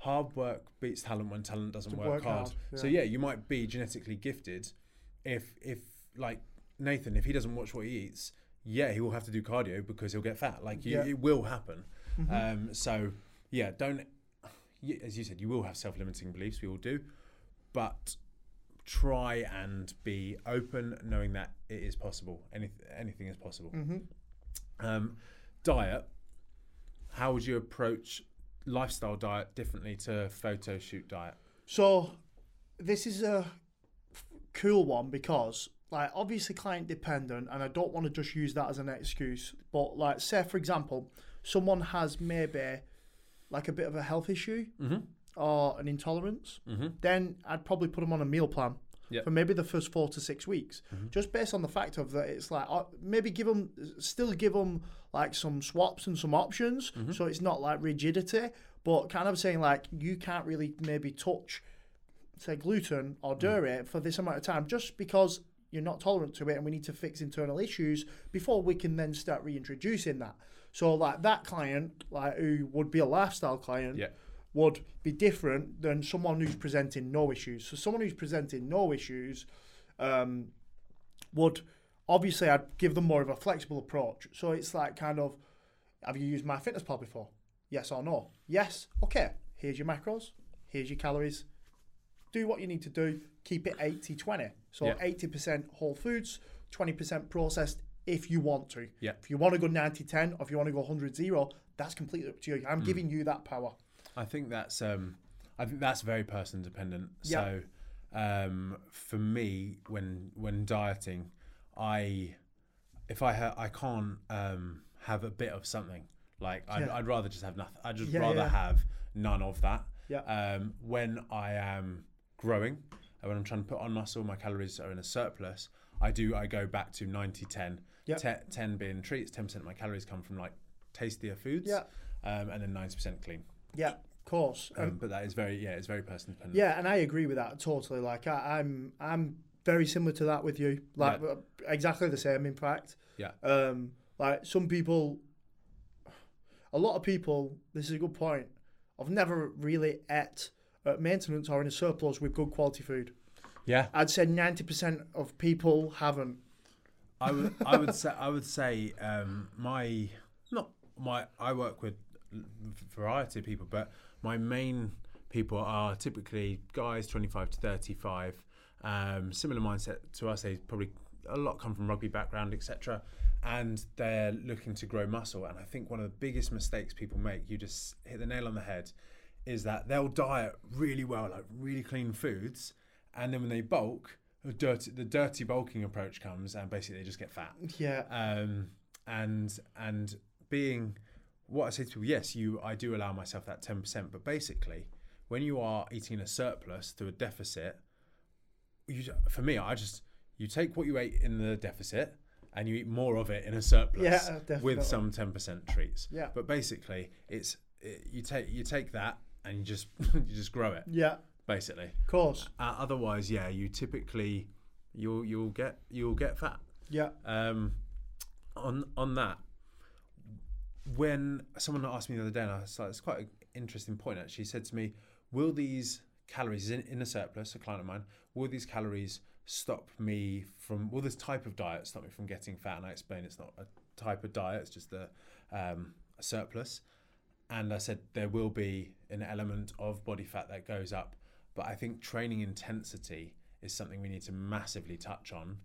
hard work beats talent when talent doesn't work hard. Yeah. So yeah, you might be genetically gifted. If like Nathan, if he doesn't watch what he eats, yeah, he will have to do cardio because he'll get fat. It will happen. Mm-hmm. As you said, you will have self-limiting beliefs. We all do, but try and be open, knowing that it is possible. Anything is possible. Mm-hmm. Diet. How would you approach lifestyle diet differently to photo shoot diet? So this is a cool one because, obviously client dependent, and I don't want to just use that as an excuse. But say for example, someone has maybe a bit of a health issue. Mm-hmm. Or an intolerance, then I'd probably put them on a meal plan for maybe the first 4 to 6 weeks, just based on the fact of that it's maybe give them some swaps and some options, so it's not rigidity, but kind of saying you can't really maybe touch, say, gluten or dairy for this amount of time, just because you're not tolerant to it, and we need to fix internal issues before we can then start reintroducing that. So that client, who would be a lifestyle client, would be different than someone who's presenting no issues. So someone who's presenting no issues would, obviously, I'd give them more of a flexible approach. So it's have you used MyFitnessPal before? Yes or no? Yes. Okay. Here's your macros. Here's your calories. Do what you need to do. Keep it 80-20. So 80% whole foods, 20% processed if you want to. Yeah. If you want to go 90-10 or if you want to go 100-0, that's completely up to you. I'm giving you that power. I think that's very person dependent. Yeah. So, for me, when dieting, I can't have a bit of something. I'd rather just have nothing. I'd just rather have none of that. Yeah. When I am growing, when I'm trying to put on muscle, my calories are in a surplus. I go back to 90-10. Yep. 10 being treats. 10% of my calories come from tastier foods. Yeah. And then 90% clean. Yeah, of course. But that is very, it's very person dependent. Yeah, and I agree with that totally. I'm very similar to that with you. Exactly the same, in fact. Yeah. A lot of people, this is a good point, I've never really ate at maintenance or in a surplus with good quality food. Yeah. I'd say 90% of people haven't. I would say I work with variety of people, but my main people are typically guys 25 to 35, similar mindset to us. They probably a lot come from rugby background, etc., and they're looking to grow muscle. And I think one of the biggest mistakes people make, you just hit the nail on the head, is that they'll diet really well, really clean foods, and then when they bulk, the dirty bulking approach comes, and basically they just get fat. And being what I say to people, I do allow myself that 10%, but basically, when you are eating a surplus to a deficit, you take what you ate in the deficit and you eat more of it in a surplus with some 10% treats. Yeah. But basically, you take that and you just grow it. Yeah. Basically. Of course. Otherwise, you typically you'll get fat. Yeah. On that. When someone asked me the other day, and I was it's quite an interesting point actually, said to me, will these calories in a surplus, a client of mine, will this type of diet stop me from getting fat? And I explained it's not a type of diet, it's just a surplus. And I said there will be an element of body fat that goes up, But I think training intensity is something we need to massively touch on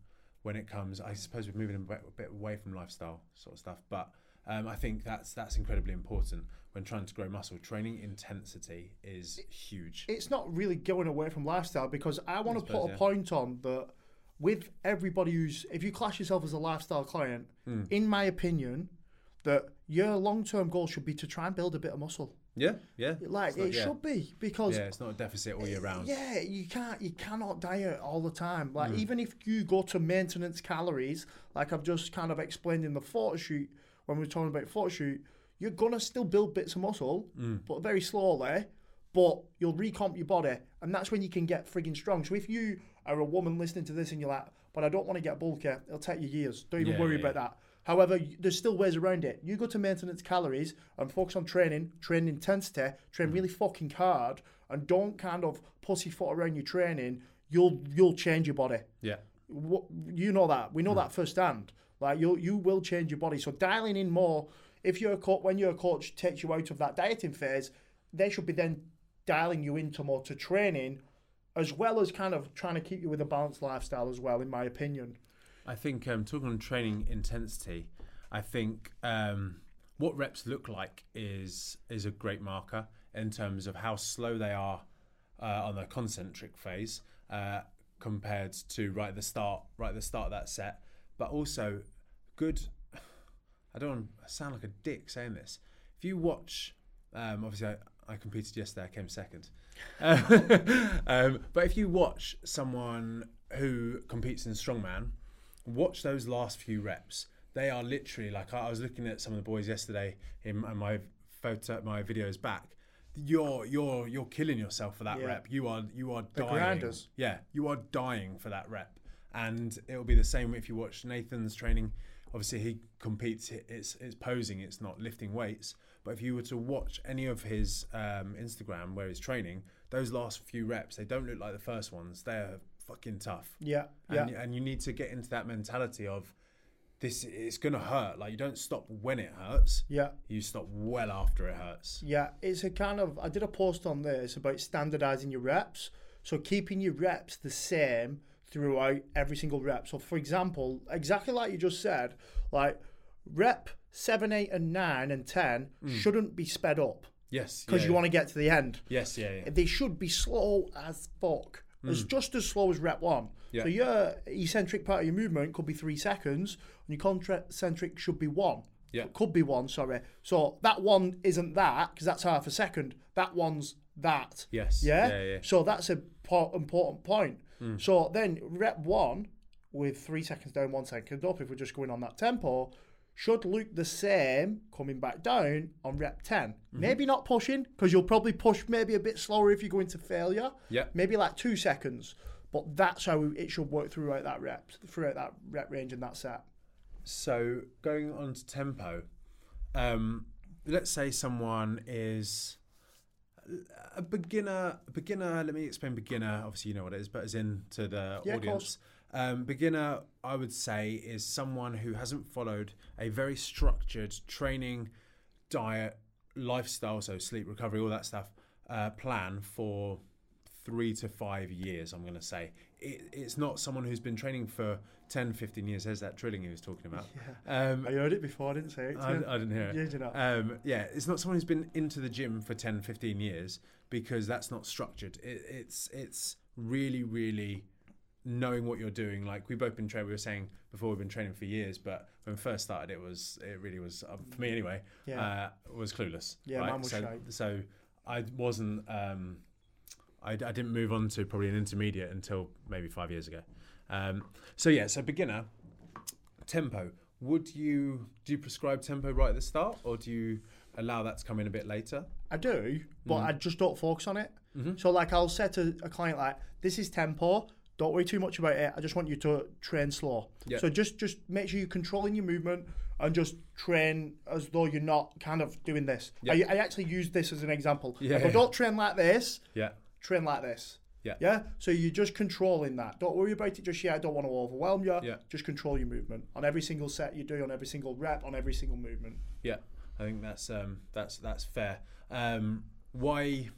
when it comes, I suppose we're moving a bit away from lifestyle sort of stuff, but I think that's incredibly important when trying to grow muscle. Training intensity is huge. It's not really going away from lifestyle, because I want to put a point on that with everybody who's, if you class yourself as a lifestyle client, in my opinion, that your long-term goal should be to try and build a bit of muscle. Yeah. Like not, it should be, because it's not a deficit all year round. Yeah, you cannot diet all the time. Like even if you go to maintenance calories, like I've just kind of explained in the photo shoot, when we were talking about photo shoot, you're gonna still build bits of muscle, but very slowly. But you'll recomp your body, and that's when you can get frigging strong. So if you are a woman listening to this and you're like, but I don't want to get bulky, it'll take you years. Don't even worry about that. However, there's still ways around it. You go to maintenance calories and focus on training intensity, train really fucking hard, and don't kind of pussyfoot around your training. You'll change your body. Yeah. You know that. We know that firsthand. Like you will change your body. So dialing in more, if you're a coach, when your coach takes you out of that dieting phase, they should be then dialing you into more to training, as well as kind of trying to keep you with a balanced lifestyle as well, in my opinion. I think talking on training intensity, I think what reps look like is a great marker in terms of how slow they are on the concentric phase compared to right at the start of that set. But also, I don't want to sound like a dick saying this. If you watch, obviously I competed yesterday, I came second. But if you watch someone who competes in strongman, watch those last few reps. They are literally like, I was looking at some of the boys yesterday in my videos back. You're killing yourself for that rep. You are dying. The grinders. Yeah, you are dying for that rep. And it'll be the same if you watch Nathan's training. Obviously he competes, it's posing, it's not lifting weights. But if you were to watch any of his Instagram where he's training, those last few reps, they don't look like the first ones. They are fucking tough. And you need to get into that mentality of this, it's gonna hurt. Like, you don't stop when it hurts. Yeah, you stop well after it hurts. Yeah, it's a kind of, I did a post on this about standardizing your reps, so keeping your reps the same throughout every single rep. So for example, exactly like you just said, like rep 7, 8, and 9, and 10 shouldn't be sped up. Yes, because you want to get to the end. Yes, they should be slow as fuck. It's just as slow as rep 1. Yeah. So your eccentric part of your movement could be 3 seconds, and your concentric should be 1. Yeah. Could be 1, sorry. So that 1 isn't that, because that's half a second. That 1's that. Yes. Yeah? So that's an important point. So then rep 1, with 3 seconds down, 1 second up, if we're just going on that tempo, should look the same coming back down on rep 10. Maybe not pushing, because you'll probably push maybe a bit slower if you go into failure. Yeah. Maybe like 2 seconds. But that's how it should work throughout that rep range and that set. So going on to tempo, let's say someone is a beginner. Let me explain beginner. Obviously you know what it is, but as in to the audience. Beginner, I would say, is someone who hasn't followed a very structured training, diet, lifestyle, so sleep, recovery, all that stuff, plan for 3 to 5 years, I'm going to say. It's not someone who's been training for 10, 15 years. There's that drilling he was talking about. Yeah. I heard it before, I didn't say it. I didn't hear it. Yeah, you know. It's not someone who's been into the gym for 10, 15 years, because that's not structured. It's really, really knowing what you're doing. Like, we've both been training, we were saying before, we've been training for years, but when we first started, it really was for me anyway, was clueless. Yeah, right? Mine was so I wasn't, I didn't move on to probably an intermediate until maybe 5 years ago. So beginner, tempo. Do you prescribe tempo right at the start, or do you allow that to come in a bit later? I do, but I just don't focus on it. So like, I'll say to a client, like, this is tempo, don't worry too much about it. I just want you to train slow. Yep. So just make sure you're controlling your movement and just train as though you're not kind of doing this. Yep. I actually use this as an example. Like, well, don't train like this. Yeah. Train like this. Yeah. Yeah. So you're just controlling that. Don't worry about it just yet. I don't want to overwhelm you. Yeah. Just control your movement on every single set you do, on every single rep, on every single movement. Yeah. I think that's fair. Why?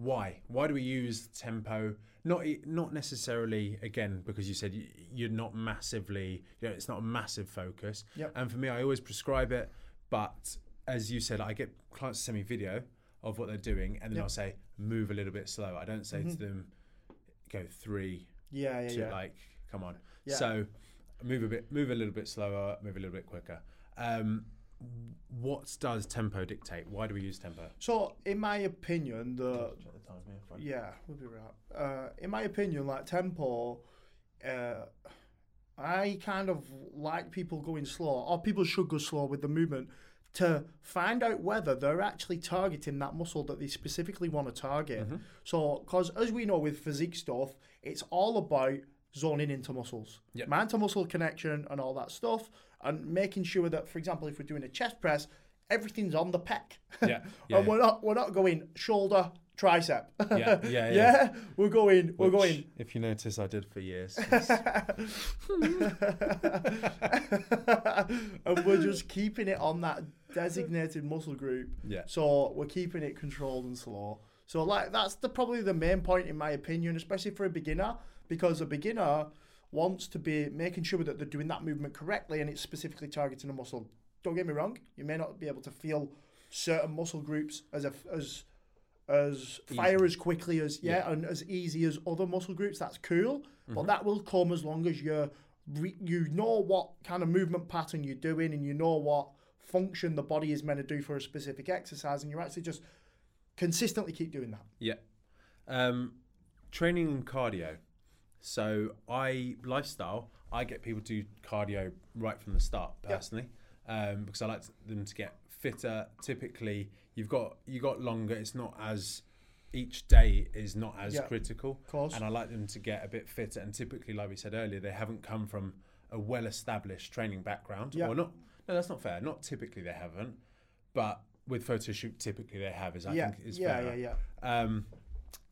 why? Why do we use tempo? Not necessarily, again, because you said you're not massively, you know, it's not a massive focus. Yep. And for me, I always prescribe it. But as you said, I get clients to send me video of what they're doing, and then I'll say, move a little bit slower. I don't say to them, go three, like, come on. Yeah. So move a little bit slower, move a little bit quicker. What does tempo dictate? Why do we use tempo? So, in my opinion, in my opinion, like tempo, I kind of like people going slow, or people should go slow with the movement to find out whether they're actually targeting that muscle that they specifically want to target. Mm-hmm. So, because as we know with physique stuff, it's all about zoning into muscles, mind to muscle connection and all that stuff, and making sure that, for example, if we're doing a chest press, everything's on the pec. And we're not going shoulder, tricep. We're going. If you notice, I did for years. And we're just keeping it on that designated muscle group. Yeah. So we're keeping it controlled and slow. So like that's probably the main point in my opinion, especially for a beginner, because a beginner wants to be making sure that they're doing that movement correctly and it's specifically targeting a muscle. Don't get me wrong, you may not be able to feel certain muscle groups as fire as quickly as and as easy as other muscle groups. That's cool, but that will come as long as you know what kind of movement pattern you're doing and you know what function the body is meant to do for a specific exercise, and you're actually just consistently keep doing that. Training and cardio. So I get people to do cardio right from the start personally, because I like them to get fitter. Typically you got longer, it's not as, each day is not as critical, of course. And I like them to get a bit fitter, and typically, like we said earlier, they haven't come from a well-established training background, or not. No, that's not fair, not typically they haven't, but with photo shoot, typically they have, is I think is better.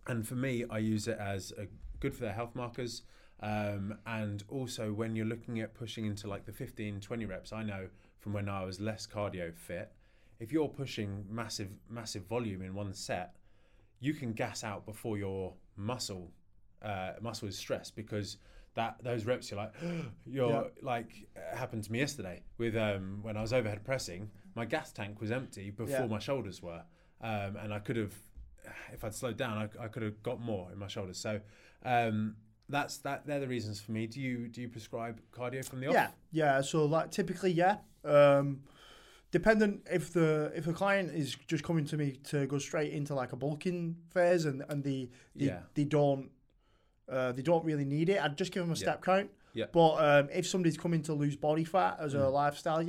And for me, I use it as good for their health markers, and also when you're looking at pushing into like the 15, 20 reps, I know from when I was less cardio fit, if you're pushing massive volume in one set, you can gas out before your muscle is stressed, because those reps, you're like, happened to me yesterday with when I was overhead pressing. My gas tank was empty before my shoulders were, and I could have, if I'd slowed down, I could have got more in my shoulders. So that's that. They're the reasons for me. Do you prescribe cardio from the off? Yeah. So like typically, dependent if a client is just coming to me to go straight into like a bulking phase and they don't really need it, I'd just give them a step count. Yeah. But if somebody's coming to lose body fat as a lifestyle,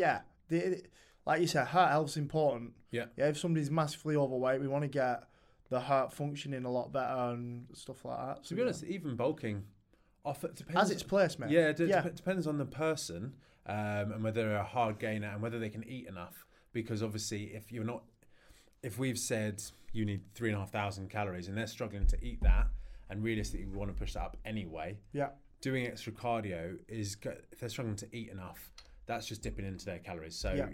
they, like you said, heart health's important. Yeah. Yeah. If somebody's massively overweight, we want to get the heart functioning a lot better and stuff like that. So, to be honest, even bulking, depends as its place, man. Yeah. It depends on the person, and whether they're a hard gainer and whether they can eat enough. Because obviously, if we've said you need 3,500 calories and they're struggling to eat that, and realistically we want to push that up anyway, doing extra cardio is, if they're struggling to eat enough, that's just dipping into their calories. So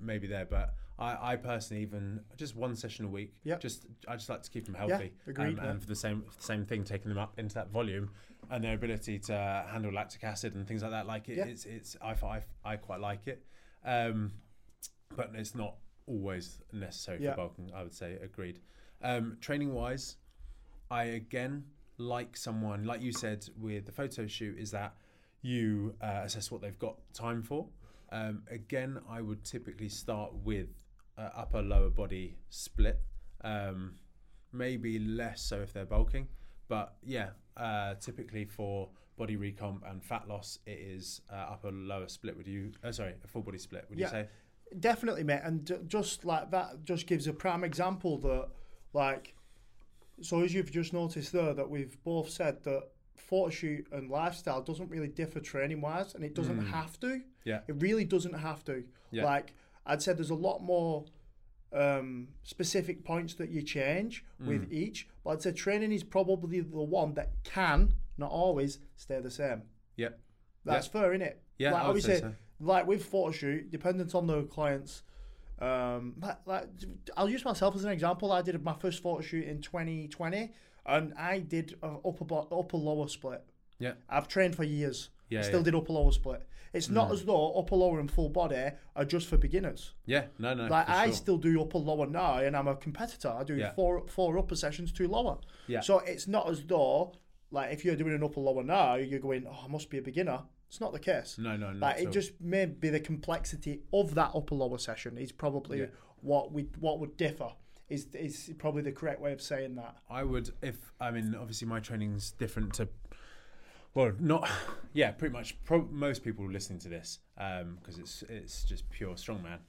maybe there, but I personally, even just one session a week, I just like to keep them healthy. Agreed, and for the same thing, taking them up into that volume and their ability to handle lactic acid and things like that, like I quite like it, but it's not always necessary for bulking, I would say. Agreed. Training wise, I again like someone, like you said with the photo shoot, is that you assess what they've got time for. Again, I would typically start with upper lower body split, maybe less so if they're bulking, but typically for body recomp and fat loss, it is upper lower split. A full body split, would you say? Definitely, mate. And just like that just gives a prime example that, like, so as you've just noticed there, that we've both said that photo shoot and lifestyle doesn't really differ training wise, and it doesn't have to. Yeah. It really doesn't have to. Yeah. Like I'd said, there's a lot more specific points that you change with each, but I'd say training is probably the one that can, not always, stay the same. Yeah. That's fair, isn't it? Yeah. Like obviously, so. Like with photo shoot, dependent on the client's But like, I'll use myself as an example. I did my first photo shoot in 2020, and I did an upper-lower split. Yeah, I've trained for years. Yeah, still did upper-lower split. It's not as though upper-lower and full body are just for beginners. Yeah, no. Like I still do upper-lower now, and I'm a competitor. I do four upper sessions, 2 lower. Yeah. So it's not as though like if you're doing an upper-lower now, you're going, oh, I must be a beginner. It's not the case. No. Like it just may be the complexity of that upper-lower session is probably what would differ. Is probably the correct way of saying that. I would, obviously my training's different to. Well, pretty much most people listening to this, because it's just pure strongman.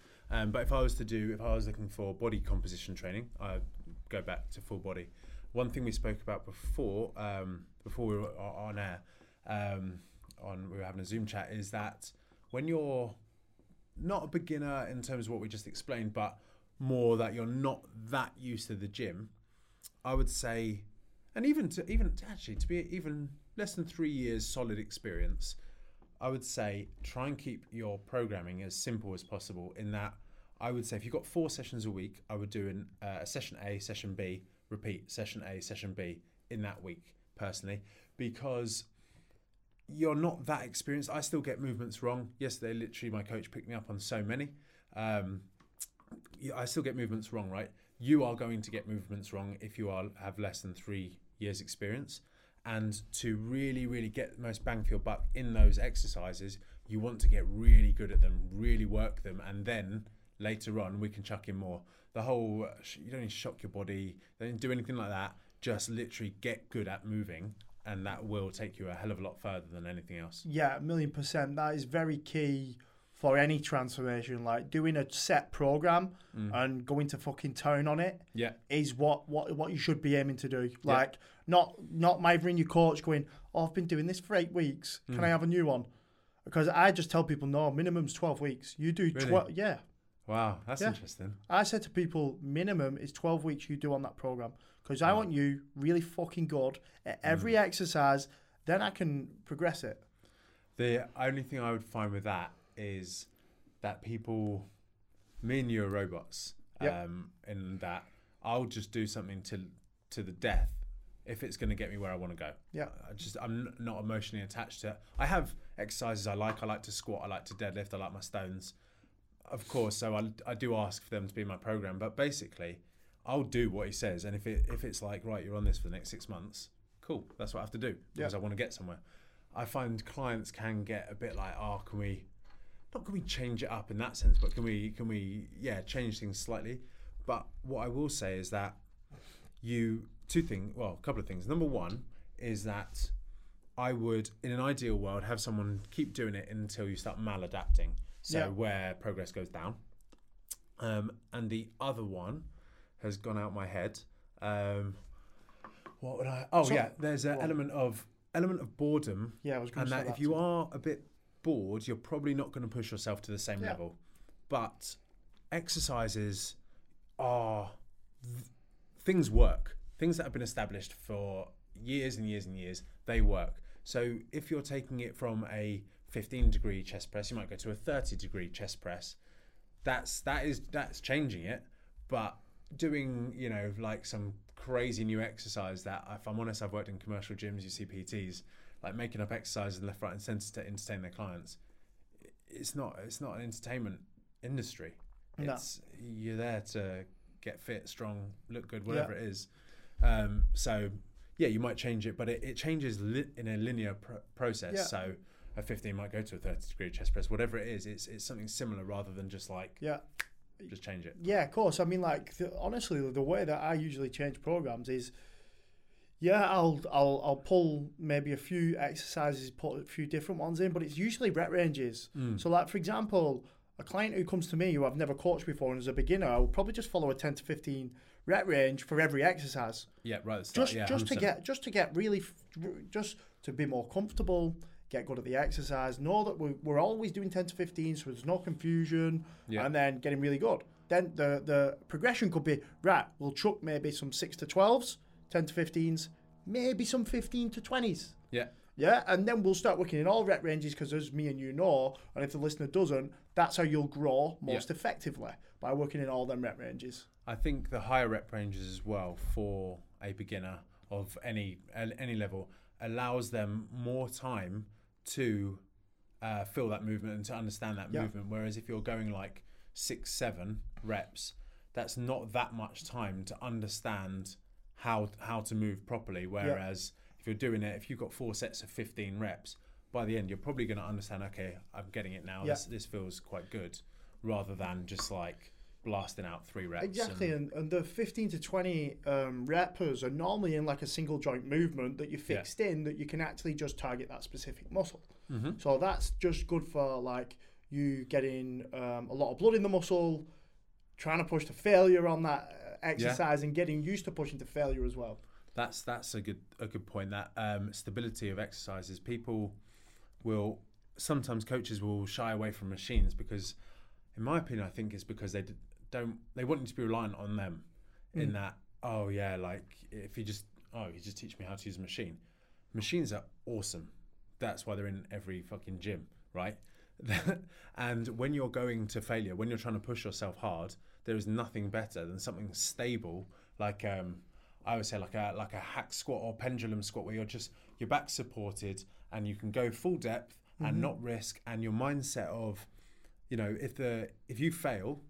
But if I was looking for body composition training, I'd go back to full body. One thing we spoke about before, before we were on air, we were having a Zoom chat, is that when you're not a beginner in terms of what we just explained, but more that you're not that used to the gym, I would say, and to be less than 3 years solid experience, I would say try and keep your programming as simple as possible, in that I would say if you've got 4 sessions a week, I would do a session A, session B, repeat, session A, session B in that week personally, because you're not that experienced. I still get movements wrong. Yesterday, literally my coach picked me up on so many. I still get movements wrong, right? You are going to get movements wrong if you have less than 3 years experience. And to really, really get the most bang for your buck in those exercises, you want to get really good at them, really work them, and then later on we can chuck in more. The whole, you don't need to shock your body, don't do anything like that, just literally get good at moving, and that will take you a hell of a lot further than anything else. Yeah, 1,000,000%. That is very key for any transformation. Like doing a set program and going to fucking town on it is what you should be aiming to do. Like not mithering your coach going, oh, I've been doing this for 8 weeks. Can I have a new one? Because I just tell people, no, minimum's 12 weeks. You do really? Yeah. Wow, that's interesting. I said to people, minimum is 12 weeks you do on that program, because I want you really fucking good at every exercise, then I can progress it. The only thing I would find with that is that people, me and you are robots, in that I'll just do something to the death if it's going to get me where I want to go. Yeah, I'm not emotionally attached to it. I have exercises I like to squat, I like to deadlift, I like my stones, of course. So I do ask for them to be in my program, but basically I'll do what he says. And if it's like, right, you're on this for the next 6 months, cool, that's what I have to do because I want to get somewhere. I find clients can get a bit like, oh, can we change it up in that sense, but can we change things slightly. But what I will say is that a couple of things. Number one is that I would, in an ideal world, have someone keep doing it until you start maladapting, so where progress goes down. And the other one has gone out my head. There's an element of boredom. Yeah, I was going to say that. And that if you are a bit bored, you're probably not going to push yourself to the same level, but exercises are things work, things that have been established for years and years and years, they work. So if you're taking it from a 15-degree chest press, you might go to a 30-degree chest press. That's changing it, but doing like some crazy new exercise that, if I'm honest, I've worked in commercial gyms, you see PTs like making up exercises left, right, and centre to entertain their clients. It's not an entertainment industry. No. You're there to get fit, strong, look good, whatever it is. You might change it, but it changes in a linear process. Yeah. So a 15 might go to a 30-degree chest press, whatever it is. It's something similar rather than just like just change it. Yeah, of course. I mean, like honestly, the way that I usually change programs is, I'll pull maybe a few exercises, put a few different ones in, but it's usually rep ranges. So like, for example, a client who comes to me who I've never coached before and is a beginner, I will probably just follow a 10 to 15 rep range for every exercise. Yeah, right. Just to be more comfortable, get good at the exercise, know that we're always doing 10 to 15, so there's no confusion, and then getting really good. Then the progression could be, right, we'll chuck maybe some 6 to 12s, 10 to 15s, maybe some 15 to 20s. Yeah. Yeah, and then we'll start working in all rep ranges because as me and you know, and if the listener doesn't, that's how you'll grow most effectively, by working in all them rep ranges. I think the higher rep ranges as well for a beginner of any level allows them more time to feel that movement and to understand that movement. Whereas if you're going like 6-7 reps, that's not that much time to understand how to move properly. Whereas if you're doing it, if you've got 4 sets of 15 reps, by the end, you're probably going to understand, okay, I'm getting it now. Yeah. This feels quite good, rather than just like blasting out 3 reps. Exactly. And the 15 to 20 reps are normally in like a single joint movement that you're fixed in, that you can actually just target that specific muscle. Mm-hmm. So that's just good for like you getting a lot of blood in the muscle, trying to push to failure on that exercise and getting used to pushing to failure as well. That's a good point. That stability of exercises. People will sometimes, coaches will shy away from machines because, in my opinion, I think it's because they want you to be reliant on them. In that, if you just teach me how to use a machine. Machines are awesome. That's why they're in every fucking gym, right? And when you're going to failure, when you're trying to push yourself hard, there is nothing better than something stable like. I would say like a hack squat or pendulum squat, where your back supported and you can go full depth and not risk, and your mindset of, you know, if you fail,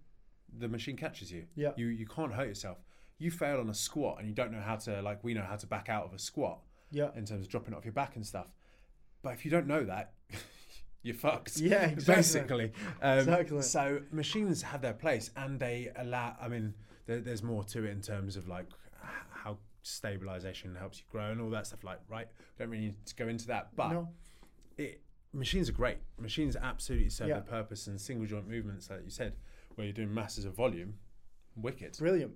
the machine catches you. Yeah. You can't hurt yourself. You fail on a squat and you don't know how to, like we know how to back out of a squat. Yeah. In terms of dropping it off your back and stuff. But if you don't know that, you're fucked. Yeah, exactly. Basically. Exactly. So machines have their place, and they allow, I mean, there's more to it in terms of like how stabilization helps you grow and all that stuff, like, right? We don't really need to go into that, but machines are great. Machines absolutely serve their purpose, and single joint movements, like you said, where you're doing masses of volume, wicked. Brilliant.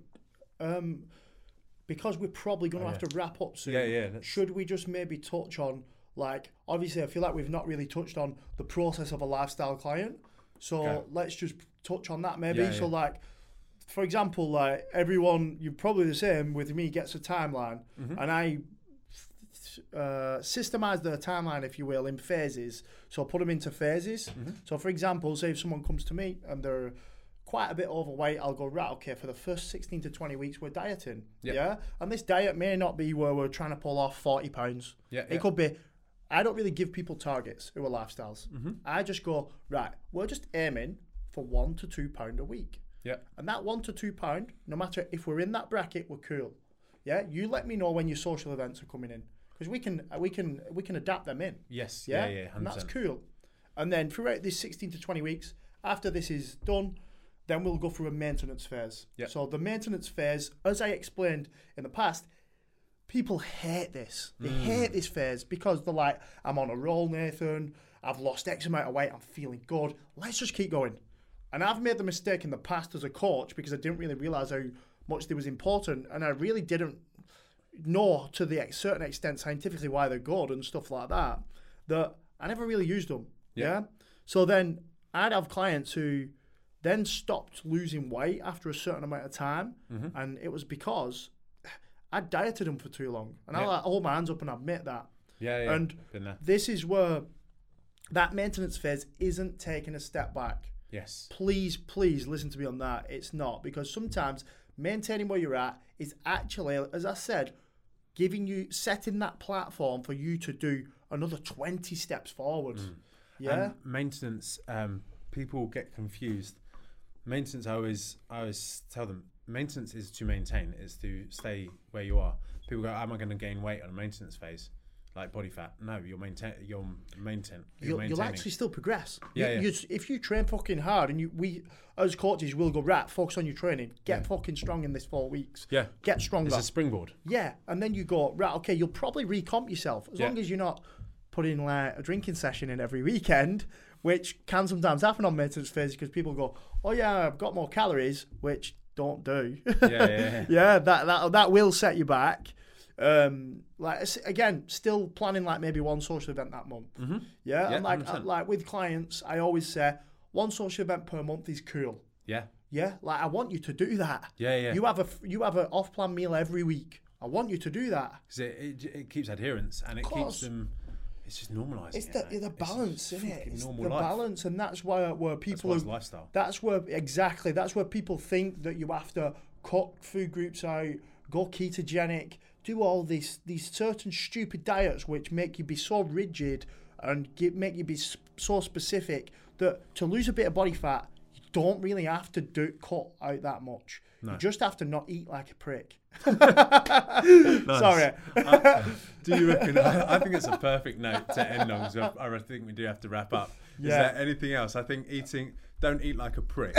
Because we're probably going to have to wrap up soon, should we just maybe touch on, like, obviously I feel like we've not really touched on the process of a lifestyle client, so let's just touch on that maybe. So like, for example, like everyone, you're probably the same with me, gets a timeline, and I systemize their timeline, if you will, in phases. So I put them into phases. So for example, say if someone comes to me and they're quite a bit overweight, I'll go, right, okay, for the first 16 to 20 weeks we're dieting, and this diet may not be where we're trying to pull off 40 pounds. It could be, I don't really give people targets who are lifestyles. I just go, right, we're just aiming for £1 to £2 a week. Yeah, and that £1 to £2, no matter if we're in that bracket, we're cool. Yeah, you let me know when your social events are coming in, because we can adapt them in. Yes. Yeah. 100%. And that's cool. And then throughout these 16 to 20 weeks, after this is done, then we'll go through a maintenance phase. Yeah. So the maintenance phase, as I explained in the past, people hate this. They hate this phase because they're like, I'm on a roll, Nathan. I've lost X amount of weight. I'm feeling good. Let's just keep going. And I've made the mistake in the past as a coach, because I didn't really realise how much they was important, and I really didn't know to the certain extent scientifically why they're good and stuff like that, that I never really used them. Yeah. So then I'd have clients who then stopped losing weight after a certain amount of time, and it was because I dieted them for too long. And I hold my hands up and admit that. Yeah. And this is where that maintenance phase isn't taking a step back. Yes. Please listen to me on that. It's not, because sometimes maintaining where you're at is actually, as I said, setting that platform for you to do another 20 steps forward. Yeah. And maintenance. People get confused. Maintenance. I always tell them maintenance is to maintain. It's to stay where you are. People go, am I going to gain weight on a maintenance phase? Like body fat. No, you'll actually still progress. If you train fucking hard, and we as coaches will go, right, focus on your training, get fucking strong in this 4 weeks. Yeah. Get stronger. It's a springboard. Yeah. And then you go, right, okay, you'll probably recomp yourself, as long as you're not putting like a drinking session in every weekend, which can sometimes happen on maintenance phase, because people go, oh yeah, I've got more calories, which don't do. That will set you back. Like again, still planning like maybe one social event that month. And like with clients, I always say one social event per month is cool. Like I want you to do that. You have an off plan meal every week. I want you to do that because it keeps adherence, and it keeps them It's just normalising. It's the balance, isn't it? It's the balance, and that's why where people. That's why lifestyle. That's where exactly. That's where people think that you have to cut food groups out, go ketogenic, do all these certain stupid diets which make you be so rigid and make you be so specific that to lose a bit of body fat, you don't really have to cut out that much. No. You just have to not eat like a prick. Nice. Sorry. Do you reckon? I think it's a perfect note to end on. So I think we do have to wrap up. Yeah. Is there anything else? I think don't eat like a prick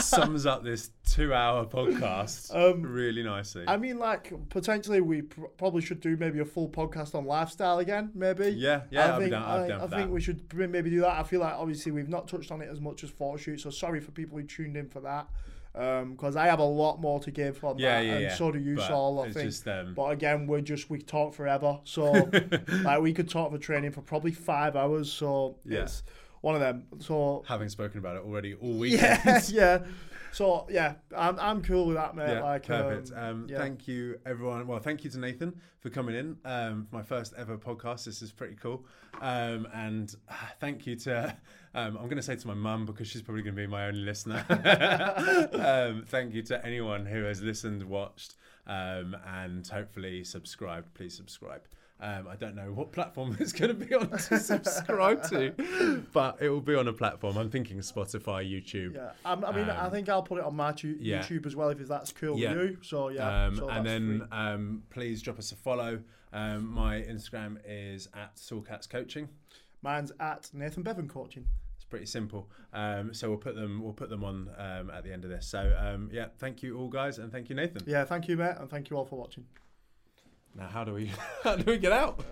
sums up this 2-hour podcast really nicely. I mean, like, potentially we probably should do maybe a full podcast on lifestyle again, maybe. Yeah, I think we should maybe do that. I feel like obviously we've not touched on it as much as photo shoots, so sorry for people who tuned in for that. Because I have a lot more to give on that, and so do you, Saul, I think. Just, but again, we talk forever, so like we could talk for training for probably 5 hours. So yes, one of them. So having spoken about it already all weekend. Yeah. So I'm cool with that, mate. Yeah, like, perfect. Thank you, everyone. Well, thank you to Nathan for coming in. My first ever podcast. This is pretty cool. And thank you to. I'm going to say to my mum because she's probably going to be my only listener. Thank you to anyone who has listened, watched, and hopefully subscribed. Please subscribe. I don't know what platform it's going to be on to subscribe to, but it will be on a platform. I'm thinking Spotify, YouTube. Yeah, I mean, I think I'll put it on my YouTube as well, if that's cool with you. So and then please drop us a follow. My Instagram is @SoulCatsCoaching. Mine's @NathanBevanCoaching. It's pretty simple. So we'll put them on at the end of this. So thank you all, guys, and thank you, Nathan. Yeah, thank you, mate, and thank you all for watching. Now, how do we get out?